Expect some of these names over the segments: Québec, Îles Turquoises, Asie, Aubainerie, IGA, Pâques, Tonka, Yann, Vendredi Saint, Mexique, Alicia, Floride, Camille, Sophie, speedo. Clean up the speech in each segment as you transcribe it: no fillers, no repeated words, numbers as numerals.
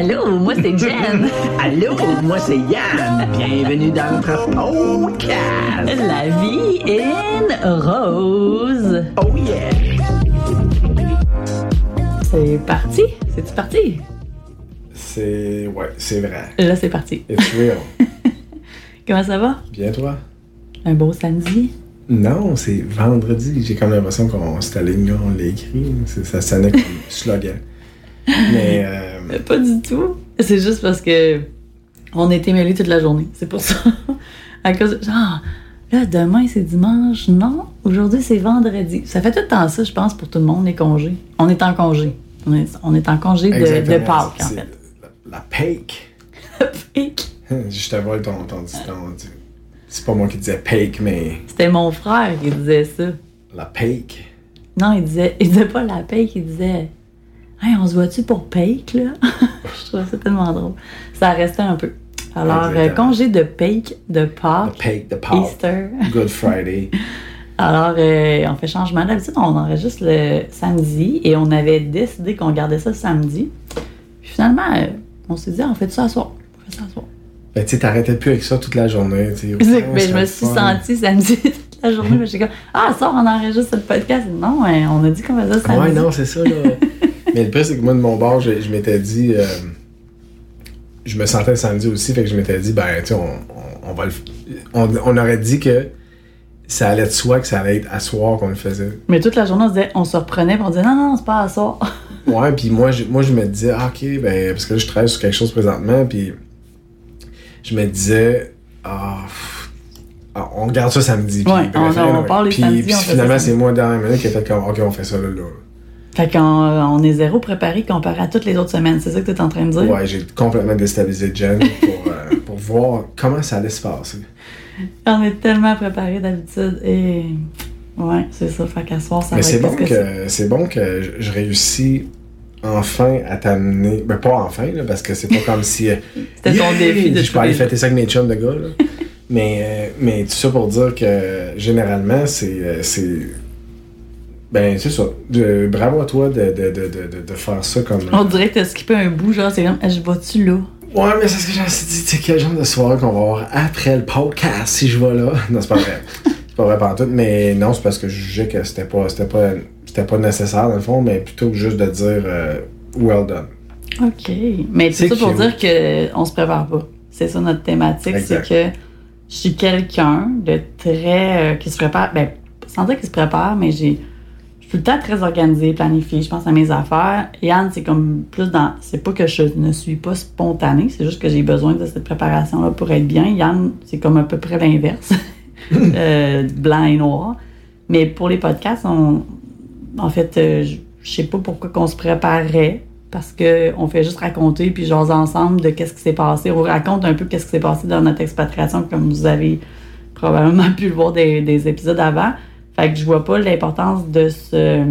Allô, moi c'est Jen. Allô, moi c'est Yann. Bienvenue dans notre podcast. La vie est rose. Oh yeah. C'est parti. C'est-tu parti? C'est... Ouais, c'est vrai. Là, c'est parti. It's real. Comment ça va? Bien, toi? Un beau samedi? Non, c'est vendredi. J'ai comme l'impression qu'on s'aligne, on l'écrit. Ça sonnait comme slogan. Mais... Pas du tout. C'est juste parce que on était mêlés toute la journée. C'est pour ça. À cause de... Genre, là, demain, c'est dimanche. Non, aujourd'hui, c'est vendredi. Ça fait tout le temps ça, je pense, pour tout le monde, les congés. On est en congé. On est en congé de Pâques, en fait. La Pâques. La Pâques. Je te vole ton c'est pas moi qui disais Pâques, mais... C'était mon frère qui disait ça. La Pâques. Non, il disait pas la Pâques, il disait... Hey, on se voit-tu pour Pâques, là? Je trouvais ça tellement drôle. Ça restait un peu. Alors, congé de Pâques, de Pâques, Easter. Good Friday. Alors, on fait changement. D'habitude, on enregistre le samedi et on avait décidé qu'on gardait ça le samedi. Puis finalement, on s'est dit, on fait ça à soir. On fait ça à soir. Ben, tu sais, t'arrêtais plus avec ça toute la journée. Mais je me suis sentie samedi toute la journée. Mais j'étais comme, à soir, on enregistre le podcast. Non, on a dit qu'on faisait ça samedi. Ouais, non, c'est ça, là. Mais le pire, c'est que moi, de mon bord, je m'étais dit... je me sentais le samedi aussi, fait que je m'étais dit, ben, tu sais, on va le... On aurait dit que ça allait de soi, que ça allait être à soir qu'on le faisait. Mais toute la journée, on se disait, on se reprenait, puis on disait, non, c'est pas à soir. Ouais, puis moi, je me disais, ah, OK, ben, parce que là, je travaille sur quelque chose présentement, puis je me disais, on garde ça samedi. Puis, ouais, bref, on parle les samedis, puis finalement, c'est moi, dernière minute, qui a fait comme, OK, on fait ça, là. Fait qu'on est zéro préparé comparé à toutes les autres semaines. C'est ça que tu es en train de dire? Ouais, j'ai complètement déstabilisé Jen pour voir comment ça allait se passer. On est tellement préparé d'habitude et... Ouais, c'est ça. Fait qu'à soir, ça mais va être bon que c'est bon que je réussis enfin à t'amener... Ben pas enfin, là, parce que c'est pas comme si... C'était ton défi de... Je peux aller fêter ça avec mes chums de gars, là. mais tout ça pour dire que généralement, c'est... Ben, c'est ça. Bravo à toi de faire ça comme... On dirait que t'as skippé un bout, genre, c'est comme, je vais-tu là? Ouais, mais c'est ce que j'en suis dit, c'est quel genre de soirée qu'on va avoir après le podcast si je vais là? Non, c'est pas vrai. C'est pas vrai pantoute, mais non, c'est parce que je jugeais que c'était pas nécessaire, dans le fond, mais plutôt que juste de dire well done. OK. Mais c'est ça pour dire qu'on se prépare pas. C'est ça notre thématique, exact. C'est que je suis quelqu'un de très... qui se prépare, ben, sans dire qu'il se prépare, mais je suis tout le temps très organisée, planifiée, je pense à mes affaires. Yann, c'est comme plus dans... C'est pas que je ne suis pas spontanée, c'est juste que j'ai besoin de cette préparation-là pour être bien. Yann, c'est comme à peu près l'inverse, blanc et noir. Mais pour les podcasts, en fait, je sais pas pourquoi qu'on se préparait, parce qu'on fait juste raconter puis jaser ensemble de qu'est-ce qui s'est passé. On raconte un peu qu'est-ce qui s'est passé dans notre expatriation, comme vous avez probablement pu le voir des épisodes avant. Fait que je vois pas l'importance de se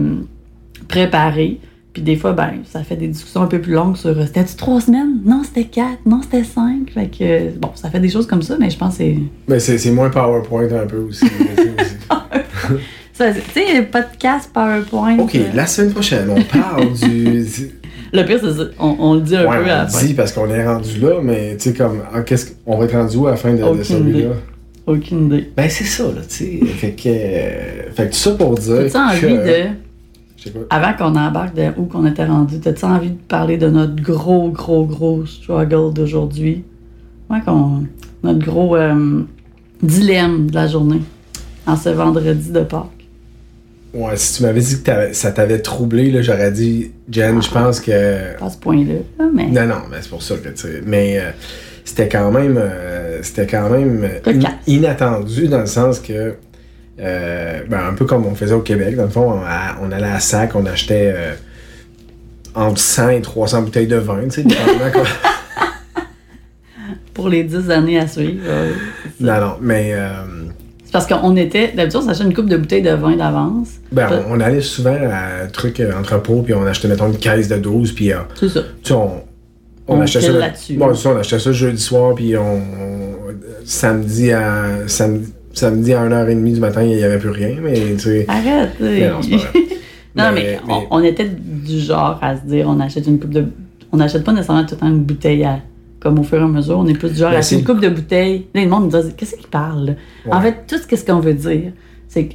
préparer. Puis des fois, ben, ça fait des discussions un peu plus longues sur c'était-tu 3 semaines? Non, c'était 4. Non, c'était 5. Fait que, bon, ça fait des choses comme ça, mais je pense que c'est... Mais c'est moins PowerPoint un peu aussi. Tu sais, podcast, PowerPoint... OK, la semaine prochaine, on parle du... Le pire, c'est ça. On le dit un peu à la fin. On le dit parce qu'on est rendu là, mais tu sais, comme, on va être rendu où à la fin de celui-là? Aucune idée. Ben, c'est ça, là, tu sais. Fait que tout ça pour dire. T'as-tu envie de. Je sais pas. Avant qu'on embarque de où qu'on était rendu, t'as-tu envie de parler de notre gros struggle d'aujourd'hui? Ouais, notre gros dilemme de la journée, en ce vendredi de Pâques. Ouais, si tu m'avais dit que ça t'avait troublé, là, j'aurais dit, Jen, je pense que. Pas à ce point-là, mais. Non, mais c'est pour ça que, tu sais. Mais. C'était quand même inattendu dans le sens que, un peu comme on faisait au Québec, dans le fond, on allait à sac, on achetait entre 100 et 300 bouteilles de vin, tu sais, pour les 10 années à suivre. Non, mais... C'est parce qu'on était... D'habitude, on s'achetait une coupe de bouteilles de vin d'avance. Ben, on allait souvent à un truc entrepôt, puis on achetait, mettons, une caisse de 12, puis... C'est ça. Tu sais, on achetait ça là-dessus. Bon, ça, on achetait ça jeudi soir, puis samedi à 1h30 du matin, il n'y avait plus rien, mais tu sais... Arrête! Mais non, c'est pas vrai. Non, mais on était du genre à se dire, on achète une coupe de... on n'achète pas nécessairement tout le temps une bouteille à, comme au fur et à mesure. On est plus du genre à une coupe de bouteilles. Là, le monde me dit, qu'est-ce qu'il parle? Ouais. En fait, tout ce qu'on veut dire, c'est que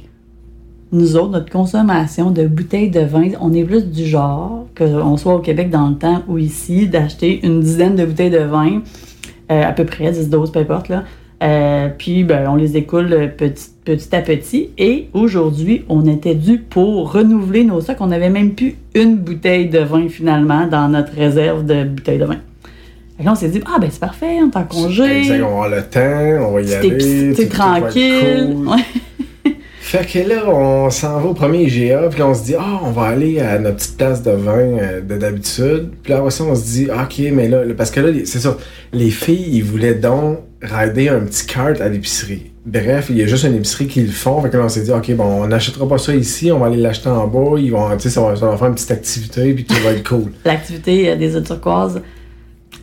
nous autres, notre consommation de bouteilles de vin, on est plus du genre, qu'on soit au Québec dans le temps ou ici, d'acheter une dizaine de bouteilles de vin, à peu près, 10 doses, peu importe, là. Puis, ben, on les écoule petit à petit. Et aujourd'hui, on était dû pour renouveler nos stocks. On n'avait même plus une bouteille de vin, finalement, dans notre réserve de bouteilles de vin. Et là, on s'est dit, ah, ben, c'est parfait, on est en congé. Exact, on va avoir le temps, on va y aller. C'est tranquille. Cool. Ouais. Fait que là, on s'en va au premier IGA, puis là, on se dit, ah, on va aller à notre petite tasse de vin d'habitude. Puis là, aussi, on se dit, ah, OK, mais là, parce que là, c'est ça, les filles, ils voulaient donc rider un petit cart à l'épicerie. Bref, il y a juste une épicerie qui le font. Fait que là, on s'est dit, OK, bon, on n'achètera pas ça ici, on va aller l'acheter en bas, ils vont, ça va faire une petite activité, puis tout va être cool. L'activité des Îles Turquoises,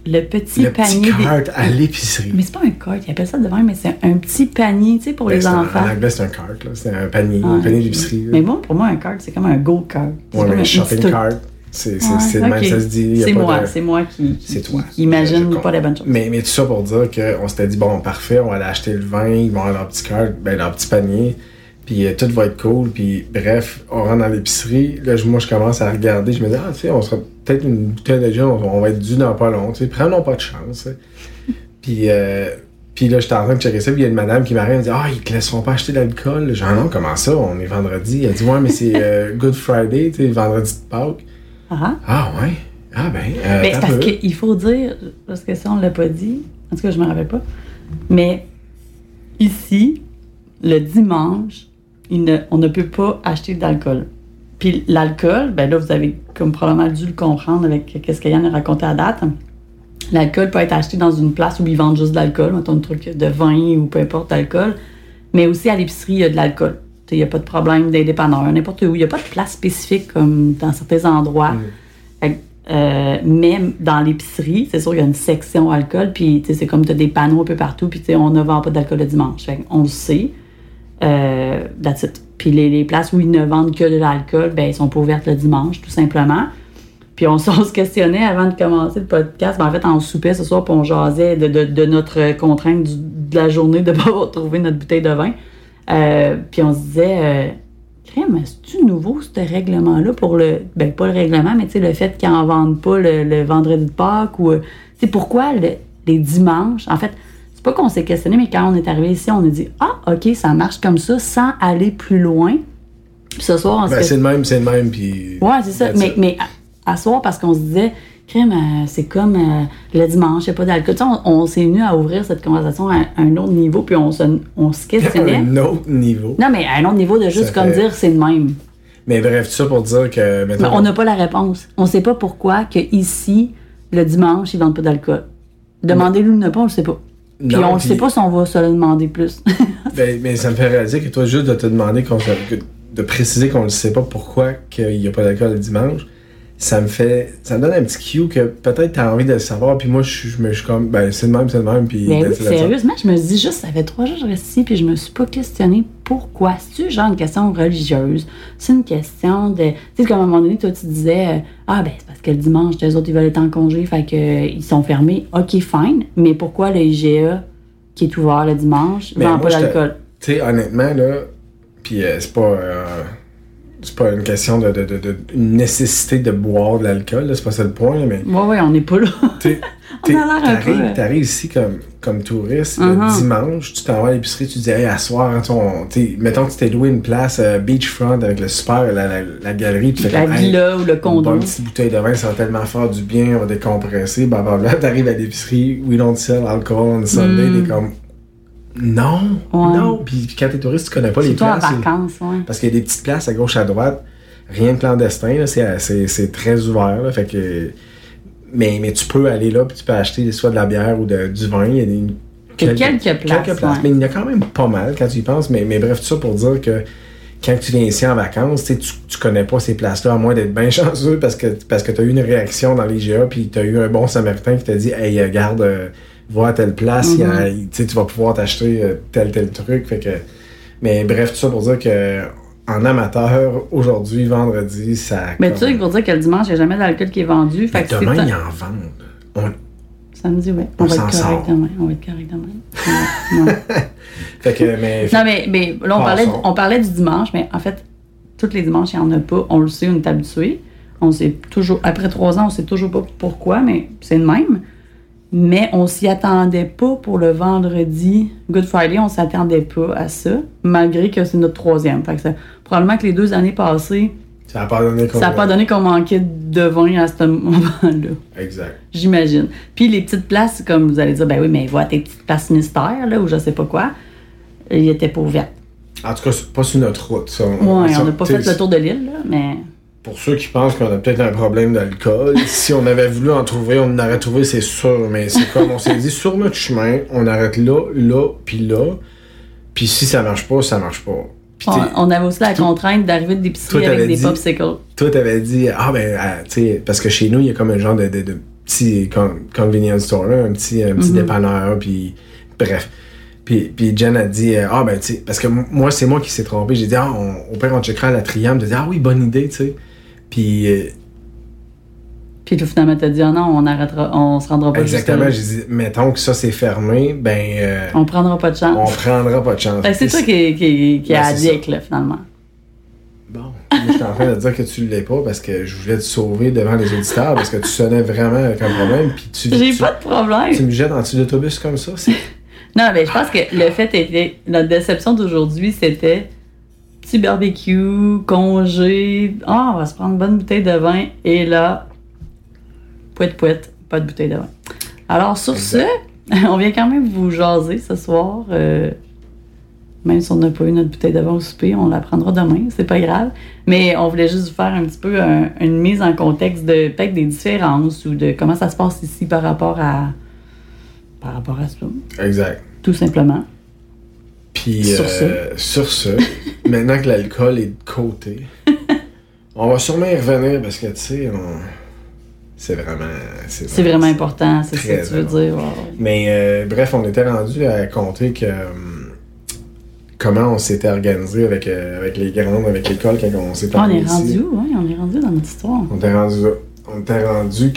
le panier. Le petit cart à l'épicerie. Mais c'est pas un cart, ils appellent ça de même, mais c'est un petit panier, tu sais, pour les enfants. En anglais, c'est un cart, là. C'est un panier, un panier d'épicerie. Mais bon, pour moi, un cart, c'est comme un go-cart. Ouais, mais un shopping cart. C'est okay. Même, ça se dit. Y a c'est moi qui imagine pas la bonne chose. Mais tout ça pour dire qu'on s'était dit, bon, parfait, on va aller acheter le vin, ils vont avoir leur petit cart, ben, leur petit panier, puis tout va être cool, puis bref, on rentre dans l'épicerie. Là, moi, je commence à regarder, je me dis, ah, tu sais, on sera peut-être une bouteille de gin, on va être dû dans pas long, tu sais, prenons pas de chance. Puis, puis là, j'étais en train de checker ça, puis il y a une madame qui m'arrive, elle me dit, ah, ils te laisseront pas acheter d'alcool. Genre, non, comment ça, on est vendredi. Elle dit, ouais, mais c'est Good Friday, tu sais, vendredi de Pâques. Ah ouais? Ah ben... mais parce qu'il faut dire, parce que ça on l'a pas dit, en tout cas je me rappelle pas, mais ici, le dimanche, on ne peut pas acheter d'alcool. Puis l'alcool, ben là vous avez comme probablement dû le comprendre avec ce que Yann a raconté à date, l'alcool peut être acheté dans une place où ils vendent juste de l'alcool, mettons un truc de vin ou peu importe d'alcool, mais aussi à l'épicerie il y a de l'alcool. Il n'y a pas de problème des dépanneurs, n'importe où. Il n'y a pas de place spécifique comme dans certains endroits. Même dans l'épicerie, c'est sûr qu'il y a une section alcool. Puis c'est comme tu as des panneaux un peu partout. Puis on ne vend pas d'alcool le dimanche. Fait on le sait. That's it. Puis les places où ils ne vendent que de l'alcool, ben, ils sont pas ouvertes le dimanche, tout simplement. Puis on se questionnait avant de commencer le podcast. Ben, en fait, on soupait ce soir, puis on jasait de notre contrainte de la journée de ne pas avoir trouvé notre bouteille de vin. Puis on se disait, crème, c'est-tu nouveau ce règlement-là pour le. Ben, pas le règlement, mais tu sais, le fait qu'ils n'en vendent pas le vendredi de Pâques ou. Tu sais, pourquoi les dimanches? En fait, c'est pas qu'on s'est questionné, mais quand on est arrivé ici, on a dit, ah, OK, ça marche comme ça sans aller plus loin. Puis ce soir, on s'est. Ben, c'est le même, puis. Ouais, c'est ça. Mais à soir, parce qu'on se disait, crème, c'est comme le dimanche, il n'y a pas d'alcool. Tu sais, on s'est venu à ouvrir cette conversation à un autre niveau, puis on se questionnait. Un autre niveau? Non, mais à un autre niveau de juste comme dire c'est le même. Mais bref, tout ça pour dire que... Mais on n'a pas la réponse. On ne sait pas pourquoi qu'ici, le dimanche, ils ne vendent pas d'alcool. Demandez-le ou ne pas, on ne le sait pas. Puis non, on ne sait pas si on va se le demander plus. mais ça me fait réaliser que toi, juste de te demander, de préciser qu'on ne sait pas pourquoi qu'il n'y a pas d'alcool le dimanche, ça me donne un petit cue que peut-être t'as envie de le savoir, puis moi je suis comme, ben c'est le même, puis... Mais oui, sérieusement, je me dis juste, ça fait 3 jours que je reste ici, puis je me suis pas questionnée pourquoi. C'est-tu genre une question religieuse? C'est une question de... Tu sais, comme à un moment donné, toi, tu disais, ah, ben c'est parce que le dimanche, les autres, ils veulent être en congé, fait qu'ils sont fermés. OK, fine, mais pourquoi le IGA, qui est ouvert le dimanche, vend pas d'alcool? Tu sais, honnêtement, là, puis c'est pas... C'est pas une question de une nécessité de boire de l'alcool, là, c'est pas ça le point, mais... Ouais, on n'est pas là. On a l'air un peu... T'arrives ici comme touriste, le dimanche, tu t'en vas à l'épicerie, tu te dis « Hey, à soir, mettons que tu t'es loué une place beachfront avec le super, la galerie, tu fais comme... La villa ou le condo. Une bonne petite bouteille de vin, ça va tellement faire du bien, on va décompresser, blablabla. T'arrives à l'épicerie, we don't sell alcohol on Sunday, t'es comme... Non. Puis quand t'es touriste, tu connais pas les places. C'est vacances, oui. Parce qu'il y a des petites places à gauche, à droite. Rien de clandestin, là, c'est très ouvert. Là, fait que, mais tu peux aller là, puis tu peux acheter soit de la bière ou du vin. Il y a quelques places. Ouais. Mais il y en a quand même pas mal quand tu y penses. Mais bref, tout ça pour dire que quand tu viens ici en vacances, tu connais pas ces places-là, à moins d'être bien chanceux parce que t'as eu une réaction dans les GA, puis t'as eu un bon Samaritain qui t'a dit « Hey, regarde... voir à telle place, tu vas pouvoir t'acheter tel truc. » Fait que, mais bref, tout ça pour dire que en amateur, aujourd'hui, vendredi, ça... Mais comme... tu sais, pour dire que le dimanche, il n'y a jamais d'alcool qui est vendu. Fait que demain, ils en vendent. Samedi, oui. On va être correct demain. Fait que, mais... Non, mais là, on parlait du dimanche, mais en fait, tous les dimanches, il n'y en a pas. On le sait, on est habitué. On sait toujours... Après 3 ans, on ne sait toujours pas pourquoi, mais c'est le même. Mais on s'y attendait pas pour le vendredi Good Friday. On s'attendait pas à ça, malgré que c'est notre 3e. Fait que ça, probablement que les 2 années passées, ça n'a pas donné qu'on manquait de vin à ce moment-là. Exact. J'imagine. Puis les petites places, comme vous allez dire, ben oui, mais voilà tes petites places mystères, là, ou je sais pas quoi, ils étaient pas ouvertes. En tout cas, c'est pas sur notre route. Ça. Oui, on n'a pas fait le tour de l'île, là, mais... Pour ceux qui pensent qu'on a peut-être un problème d'alcool, si on avait voulu en trouver, on en aurait trouvé, c'est sûr. Mais c'est comme on s'est dit, sur notre chemin, on arrête là. Puis si ça marche pas, ça marche pas. On avait aussi la contrainte d'arriver de l'épicerie avec des popsicles. Toi, t'avais dit, tu sais, parce que chez nous, il y a comme un genre de petit convenience store, là, un petit dépanneur, puis bref. Puis Jen a dit, tu sais, parce que moi qui s'est trompé. J'ai dit, au pire, on checkera à la Triam. J'ai dit, oui, bonne idée, tu sais. Puis finalement, t'as dit, non, on se rendra pas. Exactement, j'ai dit, mettons que ça, c'est fermé, ben... on prendra pas de chance. Ben, c'est toi qui est addict, là, finalement. Bon, je suis en train de dire que tu l'es pas parce que je voulais te sauver devant les auditeurs parce que tu sonnais vraiment avec un problème. Puis j'ai pas de problème. Tu me jettes en dessous de l'autobus comme ça, c'est... Non, mais je pense que le fait était... Notre déception d'aujourd'hui, c'était petit barbecue, congé... on va se prendre une bonne bouteille de vin. Et là, pouette, pas de bouteille de vin. Alors, sur ce, on vient quand même vous jaser ce soir. Même si on n'a pas eu notre bouteille de vin au souper, on la prendra demain, c'est pas grave. Mais on voulait juste vous faire un petit peu une mise en contexte de peut-être des différences ou de comment ça se passe ici par rapport à ça. Exact. Tout simplement. Puis, sur ce, maintenant que l'alcool est de côté, on va sûrement y revenir parce que, tu sais, c'est vraiment important, c'est ce que tu veux dire. Wow. Mais bref, on était rendu à compter que comment on s'était organisé avec les grandes, avec l'école quand on s'est parlé ici. On est rendu dans notre histoire. On était rendu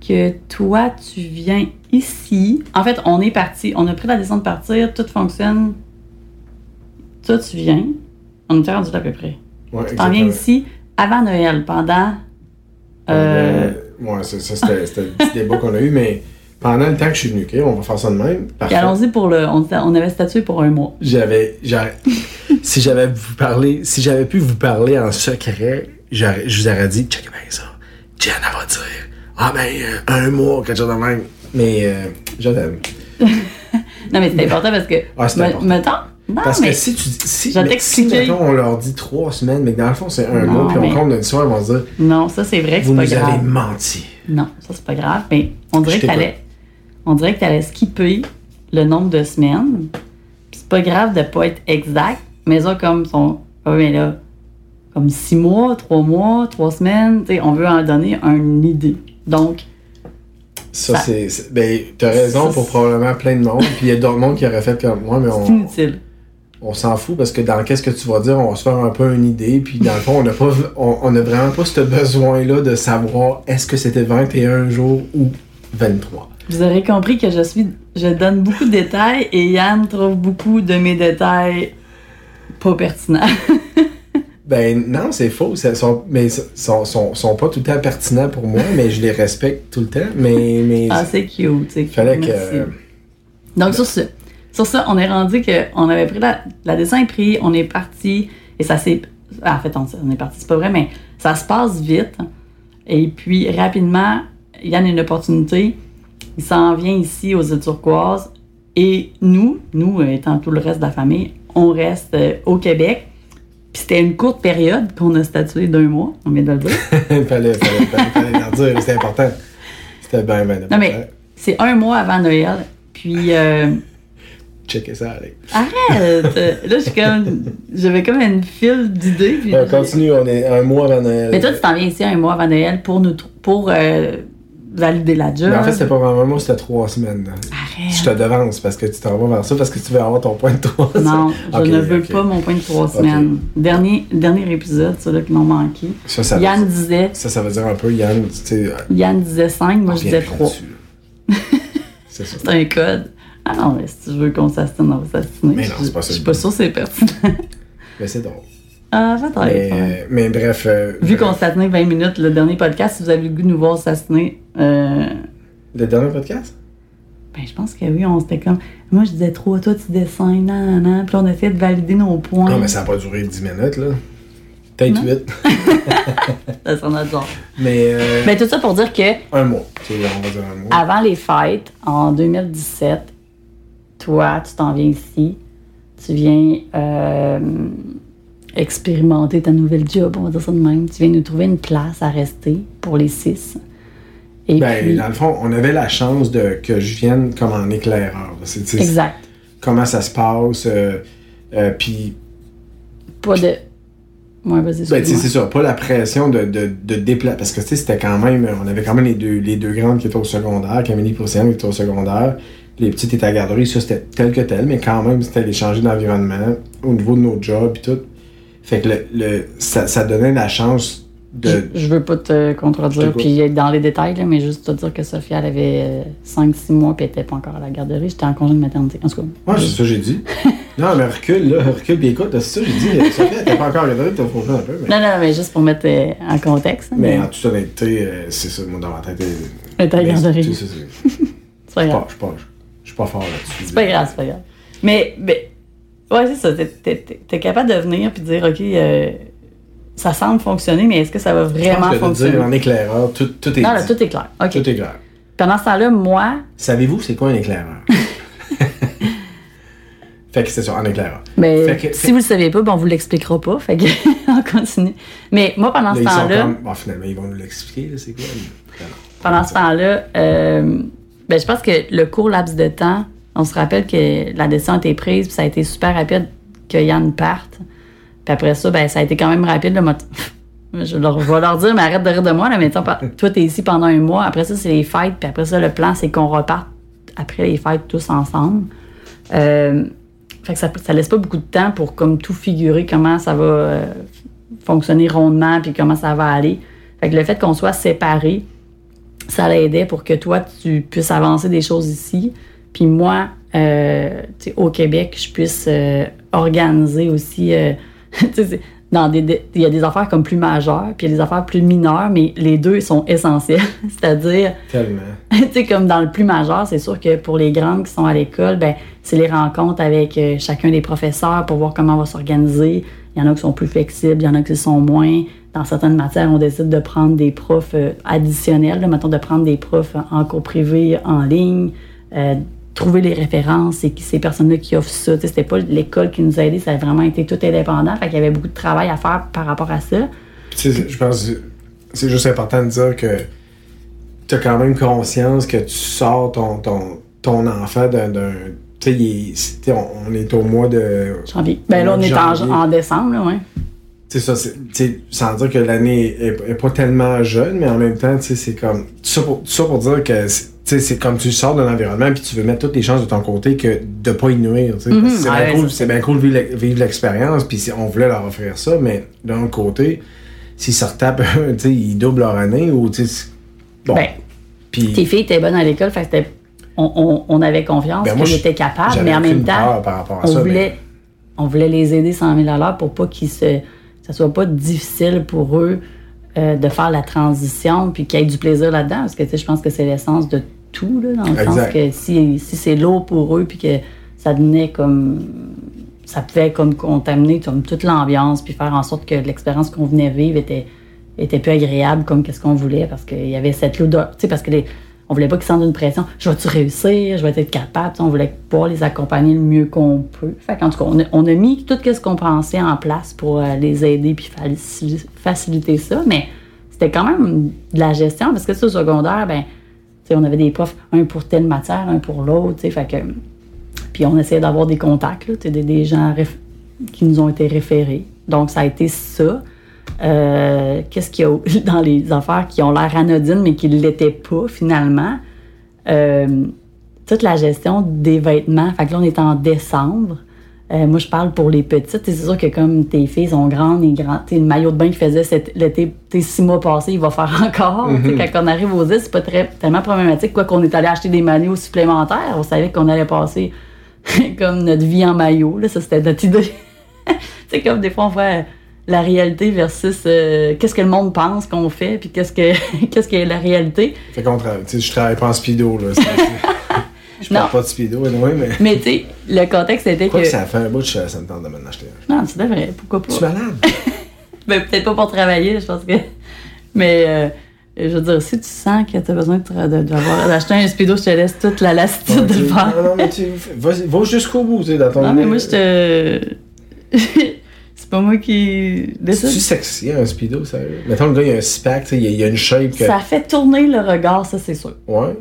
que toi, tu viens ici. En fait, on est parti. On a pris la décision de partir. Tout fonctionne. Toi, tu viens. On était rendu à peu près. Ouais, tu t'en viens ici avant Noël, pendant... c'était le petit débat qu'on a eu, mais pendant le temps que je suis venu, OK, on va faire ça de même. Parfait. Et allons-y pour le... On avait statué pour 1 mois. Si j'avais pu vous parler en secret, je vous aurais dit, check bien ça. Jen, elle va dire... 1 mois, quelque chose de même. Mais je t'aime. Non, mais c'est important parce que... Ah, c'est important. Parce que si on leur dit 3 semaines, mais que dans le fond, c'est 1 mois, puis on compte notre histoire, ils vont dire... Non, ça, c'est vrai que c'est pas grave. Vous nous avez menti. Non, ça, c'est pas grave, mais on dirait que t'allais skipper le nombre de semaines. Puis c'est pas grave de pas être exact, mais ça, comme son... comme 6 mois, 3 mois, 3 semaines, tu sais, on veut en donner une idée. Donc, ça, c'est ben, t'as raison ça, pour probablement plein de monde, puis il y a d'autres monde qui auraient fait comme moi, mais c'est inutile. On s'en fout parce que dans qu'est-ce que tu vas dire, on va se faire un peu une idée, puis dans le fond, on a vraiment pas ce besoin-là de savoir est-ce que c'était 21 jours ou 23. Vous aurez compris que je donne beaucoup de détails et Yann trouve beaucoup de mes détails pas pertinents. Ben non, c'est faux. Ils sont pas tout le temps pertinents pour moi, mais je les respecte tout le temps. Mais c'est cute. C'est cute. Fallait merci. Donc, sur ça, on est rendu qu'on avait pris la dessin est pris, on est parti, et ça s'est... En fait, on est parti, c'est pas vrai, mais ça se passe vite. Et puis, rapidement, Yann a une opportunité. Il s'en vient ici, aux Îles Turquoises. Et nous, étant tout le reste de la famille, on reste au Québec. Puis c'était une courte période qu'on a statué d'1 mois, on vient de le dire. fallait le dire, c'était important. C'était bien, bien important. Non, mais c'est 1 mois avant Noël, puis... Checkez ça, allez. Arrête! Là, j'avais comme une file d'idées. Puis on continue, on est 1 mois avant Noël. Mais toi, tu t'en viens ici 1 mois avant Noël pour valider la job. Mais en fait, c'était pas vraiment moi, c'était 3 semaines. Arrête. Je te devance parce que tu t'en vas vers ça, parce que tu veux avoir ton point de 3 semaines. Non, je ne veux pas mon point de 3 semaines. Okay. Dernier épisode, ceux-là qui m'ont manqué. Ça Yann disait... Ça veut dire un peu, Yann... Yann disait 5, moi je disais 3. C'est ça. C'est un code. Ah non, mais si tu veux qu'on s'assine, on va s'assiner. Mais non, c'est pas ça. Je suis pas sûre que c'est pertinent. Mais c'est drôle. Ah, j'adore. Mais bref... vu qu'on s'assinait 20 minutes, le dernier podcast, si vous avez le goût de nous voir s'assiner... Le dernier podcast? Ben, je pense que oui, on s'était comme... Moi, je disais 3, toi, tu disais 5, non. Puis on a fait de valider nos points. Non, mais ça n'a pas duré 10 minutes, là. Peut-être 8. Ça s'en a genre. Mais tout ça pour dire que... Un mot. On va dire un mot. Avant les fêtes, en 2017, toi, tu t'en viens ici. Tu viens... expérimenter ta nouvelle job, on va dire ça de même. Tu viens nous trouver une place à rester pour les 6. Et puis, dans le fond, on avait la chance que je vienne comme en éclaireur. C'est, exact. Comment ça se passe, puis... Pas de... Ouais, vas-y, c'est ça, pas la pression de déplacer. Parce que c'était quand même... On avait quand même les deux grandes qui étaient au secondaire, Camille et Océane qui étaient au secondaire. Les petites étaient à garderie, ça c'était tel que tel, mais quand même, c'était les changer d'environnement au niveau de nos jobs et tout. Fait que ça donnait la chance de... Je veux pas te contredire puis être dans les détails, là, mais juste te dire que Sophie, elle avait 5-6 mois puis elle était pas encore à la garderie. J'étais en congé de maternité. En tout cas. Ouais, c'est ça que j'ai dit. Non, mais recule puis écoute, c'est ça que j'ai dit. Sophie, elle était pas encore à la garderie, t'as compris un peu. Mais... Non, mais juste pour mettre en contexte. Mais en toute honnêteté, c'est ça, moi, dans ma tête... Elle était à la garderie. C'est pas grave. Je suis pas fort là-dessus. C'est pas grave. Mais... Ouais, c'est ça. T'es capable de venir puis de dire, OK, ça semble fonctionner, mais est-ce que ça va vraiment fonctionner? Dire, en éclaireur, tout est... Non, là, tout est clair. OK. Tout est clair. Pendant ce temps-là, moi... Savez-vous c'est quoi un éclaireur? Fait que c'est ça, un éclaireur. Mais si vous le savez pas, ben on vous l'expliquera pas. Fait que on continue. Mais moi, pendant ce temps-là... Bon, finalement, ils vont nous l'expliquer, là, c'est quoi? Pendant ce temps-là, je pense que le court laps de temps... On se rappelle que la décision a été prise, puis ça a été super rapide que Yann parte. Puis après ça, ça a été quand même rapide. Là, je vais leur dire, mais arrête de rire de moi. Là, mais toi, t'es ici pendant 1 mois. Après ça, c'est les fêtes. Puis après ça, le plan, c'est qu'on reparte après les fêtes tous ensemble. Fait que ça laisse pas beaucoup de temps pour comme tout figurer, comment ça va fonctionner rondement, puis comment ça va aller. Fait que le fait qu'on soit séparés, ça l'aidait pour que toi, tu puisses avancer des choses ici. Puis moi, au Québec, je puisse organiser aussi... il y a des affaires comme plus majeures, puis il y a des affaires plus mineures, mais les deux sont essentielles. C'est-à-dire... Tellement. Comme dans le plus majeur, c'est sûr que pour les grandes qui sont à l'école, c'est les rencontres avec chacun des professeurs pour voir comment on va s'organiser. Il y en a qui sont plus flexibles, il y en a qui sont moins. Dans certaines matières, on décide de prendre des profs additionnels, là, mettons de prendre des profs en cours privé, en ligne, trouver les références et ces personnes-là qui offrent ça. T'sais, c'était pas l'école qui nous a aidés, ça a vraiment été tout indépendant. Fait qu'il y avait beaucoup de travail à faire par rapport à ça. Je pense que c'est juste important de dire que tu as quand même conscience que tu sors ton enfant d'un... Tu sais, on est au mois de... Janvier. Là, on est en décembre, là, ouais. C'est ça, sans dire que l'année est pas tellement jeune, mais en même temps, c'est comme... Ça pour dire que... C'est comme tu sors d'un environnement et tu veux mettre toutes les chances de ton côté que de ne pas y nuire. Mm-hmm. C'est bien cool de vivre l'expérience, puis on voulait leur offrir ça, mais d'un autre côté, s'ils se retapent, ils doublent leur année ou. Bon. Puis tes filles étaient bonnes à l'école, fait que on avait confiance qu'elles étaient capables, mais en même temps, on voulait les aider 100 000 $ pour pas qu'ils ça soit pas difficile pour eux. De faire la transition puis qu'il y ait du plaisir là-dedans. Parce que je pense que c'est l'essence de tout, là, dans le sens que si c'est lourd pour eux puis que ça devenait comme... Ça pouvait comme contaminer comme, toute l'ambiance puis faire en sorte que l'expérience qu'on venait vivre était plus agréable comme qu'est-ce qu'on voulait parce qu'il y avait cette lourdeur. Parce que on voulait pas qu'ils sentent une pression. « Je vais-tu réussir? Je vais être capable? » On voulait pouvoir les accompagner le mieux qu'on peut. Fait qu'en tout cas, on a mis tout ce qu'on pensait en place pour les aider puis faciliter ça. Mais c'était quand même de la gestion parce que au secondaire, on avait des profs, un pour telle matière, un pour l'autre. Fait que, puis on essayait d'avoir des contacts, des gens qui nous ont été référés. Donc, ça a été ça. Qu'est-ce qu'il y a dans les affaires qui ont l'air anodines, mais qui ne l'étaient pas, finalement? Toute la gestion des vêtements. Fait que là, on est en décembre. Moi, je parle pour les petites. T'sais, c'est sûr que comme tes filles sont grandes et grandes, le maillot de bain qu'ils faisaient l'été, 6 mois passés, il va faire encore. Mm-hmm. Quand on arrive aux îles, c'est pas tellement problématique. Quoi qu'on est allé acheter des maillots supplémentaires, on savait qu'on allait passer comme notre vie en maillot. Là, ça, c'était notre idée. C'est comme des fois, on fait la réalité versus qu'est-ce que le monde pense qu'on fait, puis qu'est-ce que la réalité. Fait qu'on travaille. Je travaille pas en speedo, là. Je parle pas de speedo, anyway, mais... Mais tu sais, le contexte était que... ça fait un bout, ça me tente de m'en acheter. Non, c'est vrai, pourquoi pas? Je suis malade. Ben, peut-être pas pour travailler, je pense que... Mais, je veux dire, si tu sens que t'as besoin d'acheter un speedo, je te laisse toute la lassitude de le faire. Non, mais tu... Va jusqu'au bout, tu sais, dans ton... Non, mais moi, je te... C'est pas moi qui... C'est-tu sexy, un speedo, sérieux? Mettons, le gars, il a un six-pack, tu sais, il y a une shape... Ça fait tourner le regard, ça, c'est sûr. Ouais.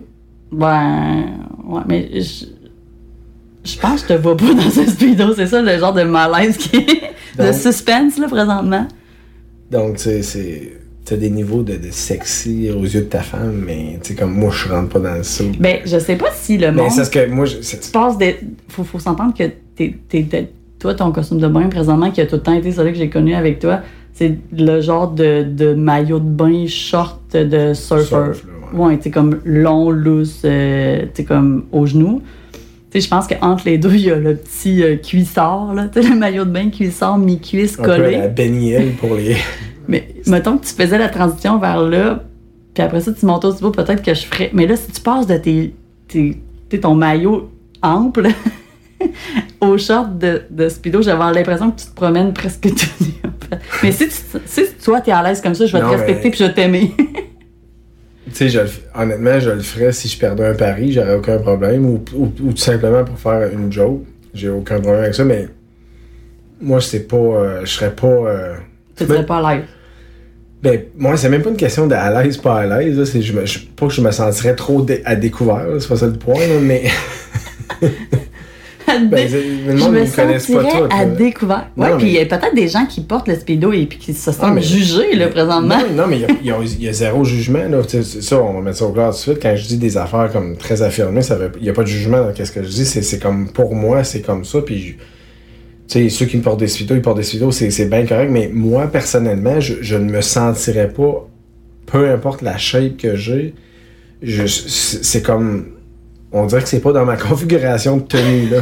Ouais, mais je pense que je te vois pas dans ce speedo. C'est ça, le genre de malaise qui est... de suspense, là, présentement. Donc, tu sais, c'est... T'as des niveaux de sexy aux yeux de ta femme, mais tu sais, comme moi, je rentre pas dans le saut. Ben, je sais pas si le monde... Mais c'est ce que moi... Tu passes des... Faut s'entendre que toi, ton costume de bain, présentement, qui a tout le temps été celui que j'ai connu avec toi, c'est le genre de maillot de bain, short de surfer. Ouais, tu sais, comme long, loose, tu sais, comme au genou. Tu sais, je pense qu'entre les deux, il y a le petit cuissard, là. Tu sais, le maillot de bain cuissard, mi-cuisse, collé. Un peu à la Beniel pour les... Mais mettons que tu faisais la transition vers là, puis après ça, tu montes au niveau, peut-être que je ferais... Mais là, si tu passes de ton maillot ample au short de speedo, j'avais l'impression que tu te promènes presque tout nu. Mais si toi, t'es à l'aise comme ça, je vais te respecter puis je vais t'aimer. Tu sais, honnêtement, je le ferais si je perdais un pari, j'aurais aucun problème. Ou tout simplement pour faire une joke. J'ai aucun problème avec ça, mais moi, c'est pas. Je serais pas. Tu serais pas à l'aise. Ben, moi, c'est même pas une question de à l'aise, pas à l'aise. Là, c'est pas que je me sentirais trop à découvert, là, c'est pas ça le point, là, mais. Ben, le monde, je me sentirais pas tout, à découvert. Oui, puis il y a peut-être des gens qui portent le speedo et puis qui se sentent jugés, là, présentement. Non, mais il y a zéro jugement. Là. Ça, on va mettre ça au clair tout de suite. Quand je dis des affaires comme très affirmées, il n'y a pas de jugement dans ce que je dis. C'est comme, pour moi, c'est comme ça. Puis, tu sais, ceux qui me portent des speedos, ils portent des speedos, c'est bien correct. Mais moi, personnellement, je ne me sentirais pas, peu importe la shape que j'ai, c'est comme... On dirait que c'est pas dans ma configuration de tenue, là.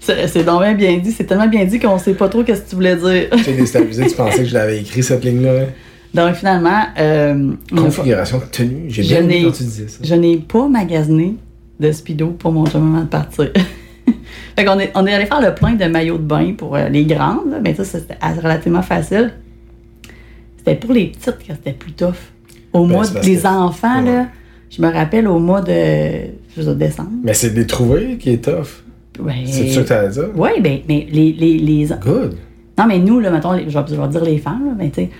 C'est donc bien dit. C'est tellement bien dit qu'on sait pas trop qu'est-ce que tu voulais dire. J'ai déstabilisé, tu pensais que je l'avais écrit, cette ligne-là. Donc, finalement... configuration de tenue. J'ai bien aimé quand tu disais ça. Je n'ai pas magasiné de speedo pour mon moment de partir. Fait qu'on est allé faire le plein de maillots de bain pour les grandes, là. Mais ça, c'était relativement facile. C'était pour les petites que c'était plus tough. Les enfants, ouais. Là... Je me rappelle au mois de décembre. Mais c'est des trouvées qui est tough. Ben, c'est sûr que t'allais dire? Oui, ben, mais les... Good. Non, mais nous, là, mettons, je vais dire les femmes, là, mais tu sais,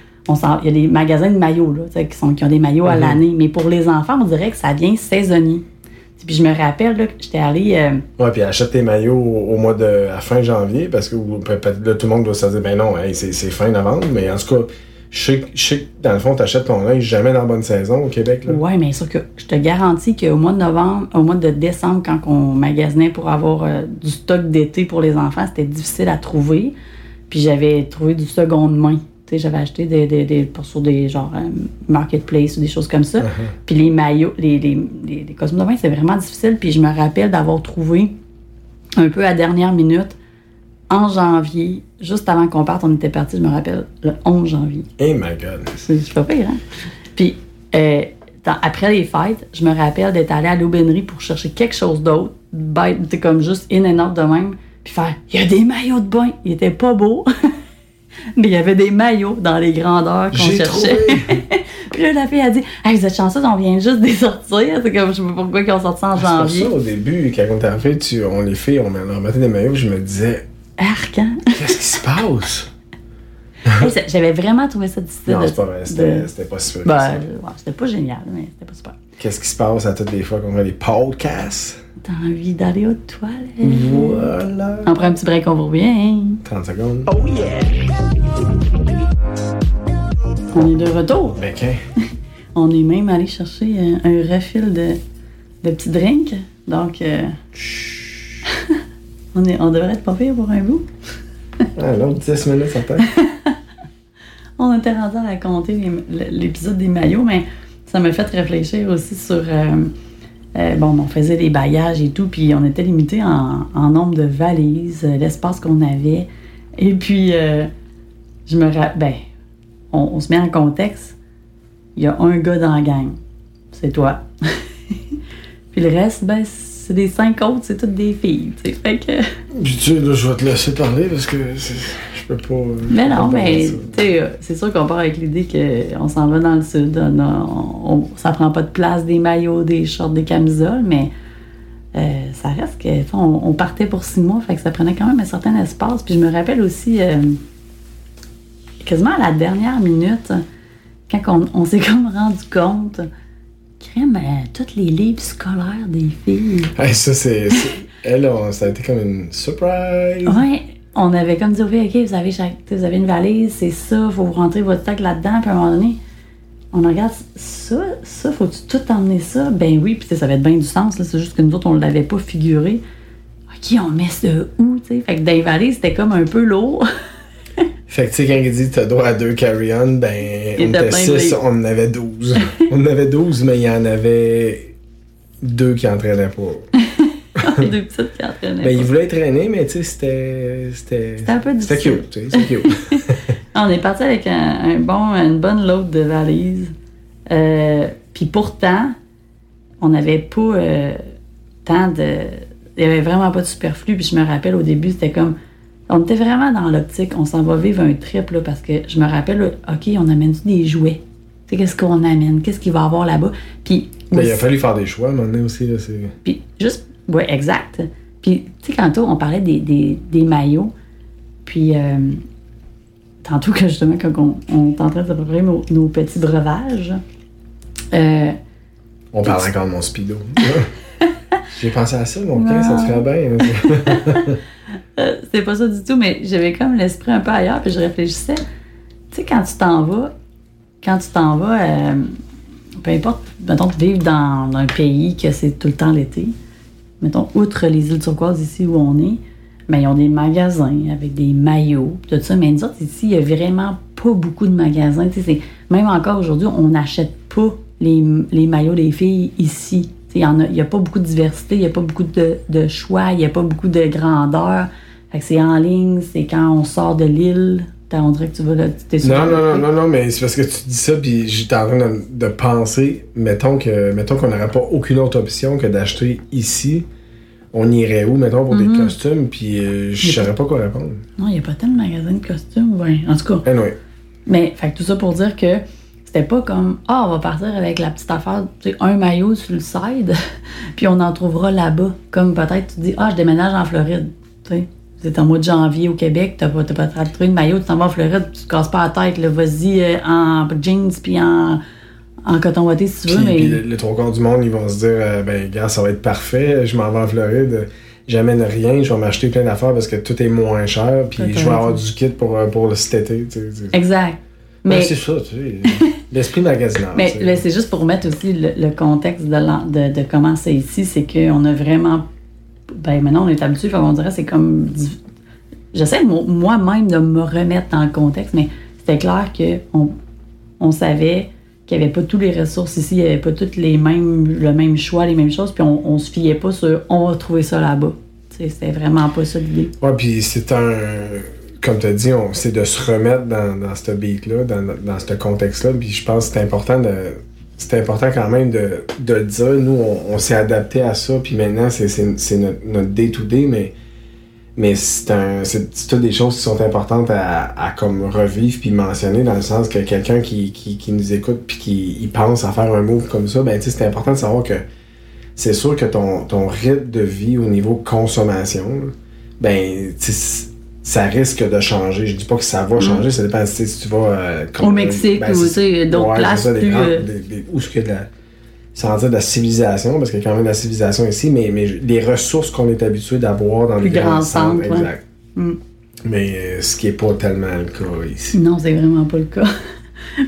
il y a des magasins de maillots, là, qui ont des maillots à l'année. Mais pour les enfants, on dirait que ça vient saisonnier. Puis je me rappelle, là, que j'étais allée... Ouais, puis achète tes maillots au mois de... à fin janvier, parce que là, tout le monde doit se dire, ben non, hey, c'est fin novembre, mais en tout cas... Je sais que, dans le fond, t'achètes ton linge jamais dans la bonne saison au Québec. Oui, mais sûr que je te garantis qu'au mois de novembre, au mois de décembre, quand on magasinait pour avoir du stock d'été pour les enfants, c'était difficile à trouver. Puis j'avais trouvé du seconde main. T'sais, j'avais acheté sur des genre marketplace ou des choses comme ça. Uh-huh. Puis les maillots, les costumes de bain, c'est vraiment difficile. Puis je me rappelle d'avoir trouvé un peu à dernière minute en janvier, juste avant qu'on parte, on était partis, je me rappelle, le 11 janvier. Hey my God! C'est pas pire, hein? Puis, après les fêtes, je me rappelle d'être allée à l'Aubainerie pour chercher quelque chose d'autre, bête, comme juste in and out de même, puis faire « Il y a des maillots de bain! » Ils étaient pas beaux, mais il y avait des maillots dans les grandeurs qu'on cherchait. Puis là, la fille a dit « Hey, vous êtes chanceuse, on vient juste de les sortir. » C'est comme, je sais pas pourquoi ils ont sorti en janvier. C'est ça, au début, quand on t'a fait, on les fait, on leur mettait des maillots, je me disais... Arcan. Qu'est-ce qui se passe? Hey, j'avais vraiment trouvé ça difficile. Non, c'est pas vrai. C'était pas super. Ben, ouais, c'était pas génial, mais c'était pas super. Qu'est-ce qui se passe à toutes les fois qu'on fait des podcasts? T'as envie d'aller aux toilettes? Voilà. On prend un petit break, on vous revient. 30 secondes. Oh yeah! On est de retour. Ben, OK. On est même allé chercher un refil de petits drinks. Donc, on devrait être pas pire pour un bout. Alors, 10 minutes, ça peut. On était rendu à raconter l'épisode des maillots, mais ça m'a fait réfléchir aussi sur... on faisait des bagages et tout, puis on était limité en nombre de valises, l'espace qu'on avait. Et puis, on se met en contexte. Il y a un gars dans la gang. C'est toi. Puis le reste, c'est des 5 autres, c'est toutes des filles. T'sais. Fait que... je vais te laisser parler parce que je peux pas... Mais non, mais c'est sûr qu'on part avec l'idée qu'on s'en va dans le sud. Ça prend pas de place, des maillots, des shorts, des camisoles, mais ça reste que... On partait pour 6 mois, fait que ça prenait quand même un certain espace. Puis je me rappelle aussi, quasiment à la dernière minute, quand on s'est comme rendu compte... Crème, tous les livres scolaires des filles. Hey, ça, ça a été comme une surprise. Oui, on avait comme dit, OK, vous avez une valise, c'est ça, faut vous rentrer votre sac là-dedans. Puis à un moment donné, on regarde ça, faut-tu tout emmener ça? Ben oui, puis ça avait bien du sens, là, c'est juste que nous autres, on ne l'avait pas figuré. OK, on met ça où, tu sais? Fait que dans les valises, c'était comme un peu lourd. Fait que, tu sais, quand il dit « t'as droit à 2 carry-on », on était 6, on en avait 12. On en avait 12, mais il y en avait 2 qui n'entraînaient pas. Les 2 petites qui entraînaient pas. Ils voulaient traîner, mais tu sais, c'était un peu difficile. C'était cute. On est parti avec une bonne load de valises. Puis pourtant, on n'avait pas tant de... Il n'y avait vraiment pas de superflu. Puis je me rappelle, au début, c'était comme... On était vraiment dans l'optique, on s'en va vivre un trip, là, parce que je me rappelle, là, OK, on amène des jouets? Tu sais, qu'est-ce qu'on amène? Qu'est-ce qu'il va y avoir là-bas? Puis... Ben, il a fallu faire des choix, à un moment donné aussi, là, c'est... Puis, juste... Oui, exact. Puis, tu sais, tantôt, on parlait des maillots, puis... tantôt, que justement, quand on est en train de préparer nos petits breuvages... on parle encore de mon speedo. J'ai pensé à ça, mon père, ça te fait bien. C'était pas ça du tout, mais j'avais comme l'esprit un peu ailleurs, puis je réfléchissais. Tu sais, quand tu t'en vas, peu importe, mettons, vivre dans un pays que c'est tout le temps l'été, mettons, outre les Îles Turquoises, ici où on est, ben, ils ont des magasins avec des maillots, tout ça, mais nous autres, ici, il y a vraiment pas beaucoup de magasins. Tu sais, même encore aujourd'hui, on n'achète pas les maillots des filles ici. Il n'y a pas beaucoup de diversité, il n'y a pas beaucoup de choix, il n'y a pas beaucoup de grandeur. Fait que c'est en ligne, c'est quand on sort de l'île, on dirait que tu vas là. Non, mais c'est parce que tu dis ça, puis j'étais en train de penser, mettons qu'on n'aurait pas aucune autre option que d'acheter ici, on irait où, mettons, pour des costumes, puis je saurais pas quoi répondre. Non, il n'y a pas tant de magasins de costumes, ouais. En tout cas. Anyway. Mais fait que tout ça pour dire que c'était pas comme « Ah, on va partir avec la petite affaire, tu sais, un maillot sur le side, puis on en trouvera là-bas. » Comme peut-être, tu dis « Ah, je déménage en Floride. » Tu sais, c'est en mois de janvier au Québec, t'as pas trouvé de maillot, tu t'en vas en Floride, tu te casses pas la tête, là, vas-y en jeans puis en coton ouaté si tu veux. Puis mais... les trois quarts du monde, ils vont se dire « Ben, gars, ça va être parfait, je m'en vais en Floride. » J'amène rien, je vais m'acheter plein d'affaires parce que tout est moins cher, puis je vais avoir du kit pour cet été. Tu sais. Exact. Mais c'est ça, tu sais, l'esprit magasinage. Mais là, c'est juste pour mettre aussi le contexte de comment c'est ici, c'est qu'on a vraiment... Ben maintenant, on est habitué, on dirait c'est comme... J'essaie moi-même de me remettre dans le contexte, mais c'était clair qu'on savait qu'il n'y avait pas toutes les ressources ici, il n'y avait pas toutes le même choix, les mêmes choses, puis on se fiait pas sur « on va trouver ça là-bas ». C'était vraiment pas ça l'idée. Ouais, puis c'est un... Comme tu as dit, c'est de se remettre dans ce beat-là, dans ce contexte-là. Puis je pense que c'est important quand même de le dire. Nous, on s'est adapté à ça. Puis maintenant, c'est notre day-to-day. Mais c'est toutes des choses qui sont importantes à comme revivre puis mentionner, dans le sens que quelqu'un qui nous écoute puis qui pense à faire un move comme ça, ben tu sais, c'est important de savoir que c'est sûr que ton rythme de vie au niveau consommation, ben tu sais, ça risque de changer. Je dis pas que ça va changer, ça dépend si tu vas... au Mexique ou d'autres places. Ça, où est-ce qu'il y a de la civilisation, parce qu'il y a quand même de la civilisation ici, mais les ressources qu'on est habitué d'avoir dans les grands centres. Ouais. Exact. Mais ce qui n'est pas tellement le cas ici. Non, c'est vraiment pas le cas.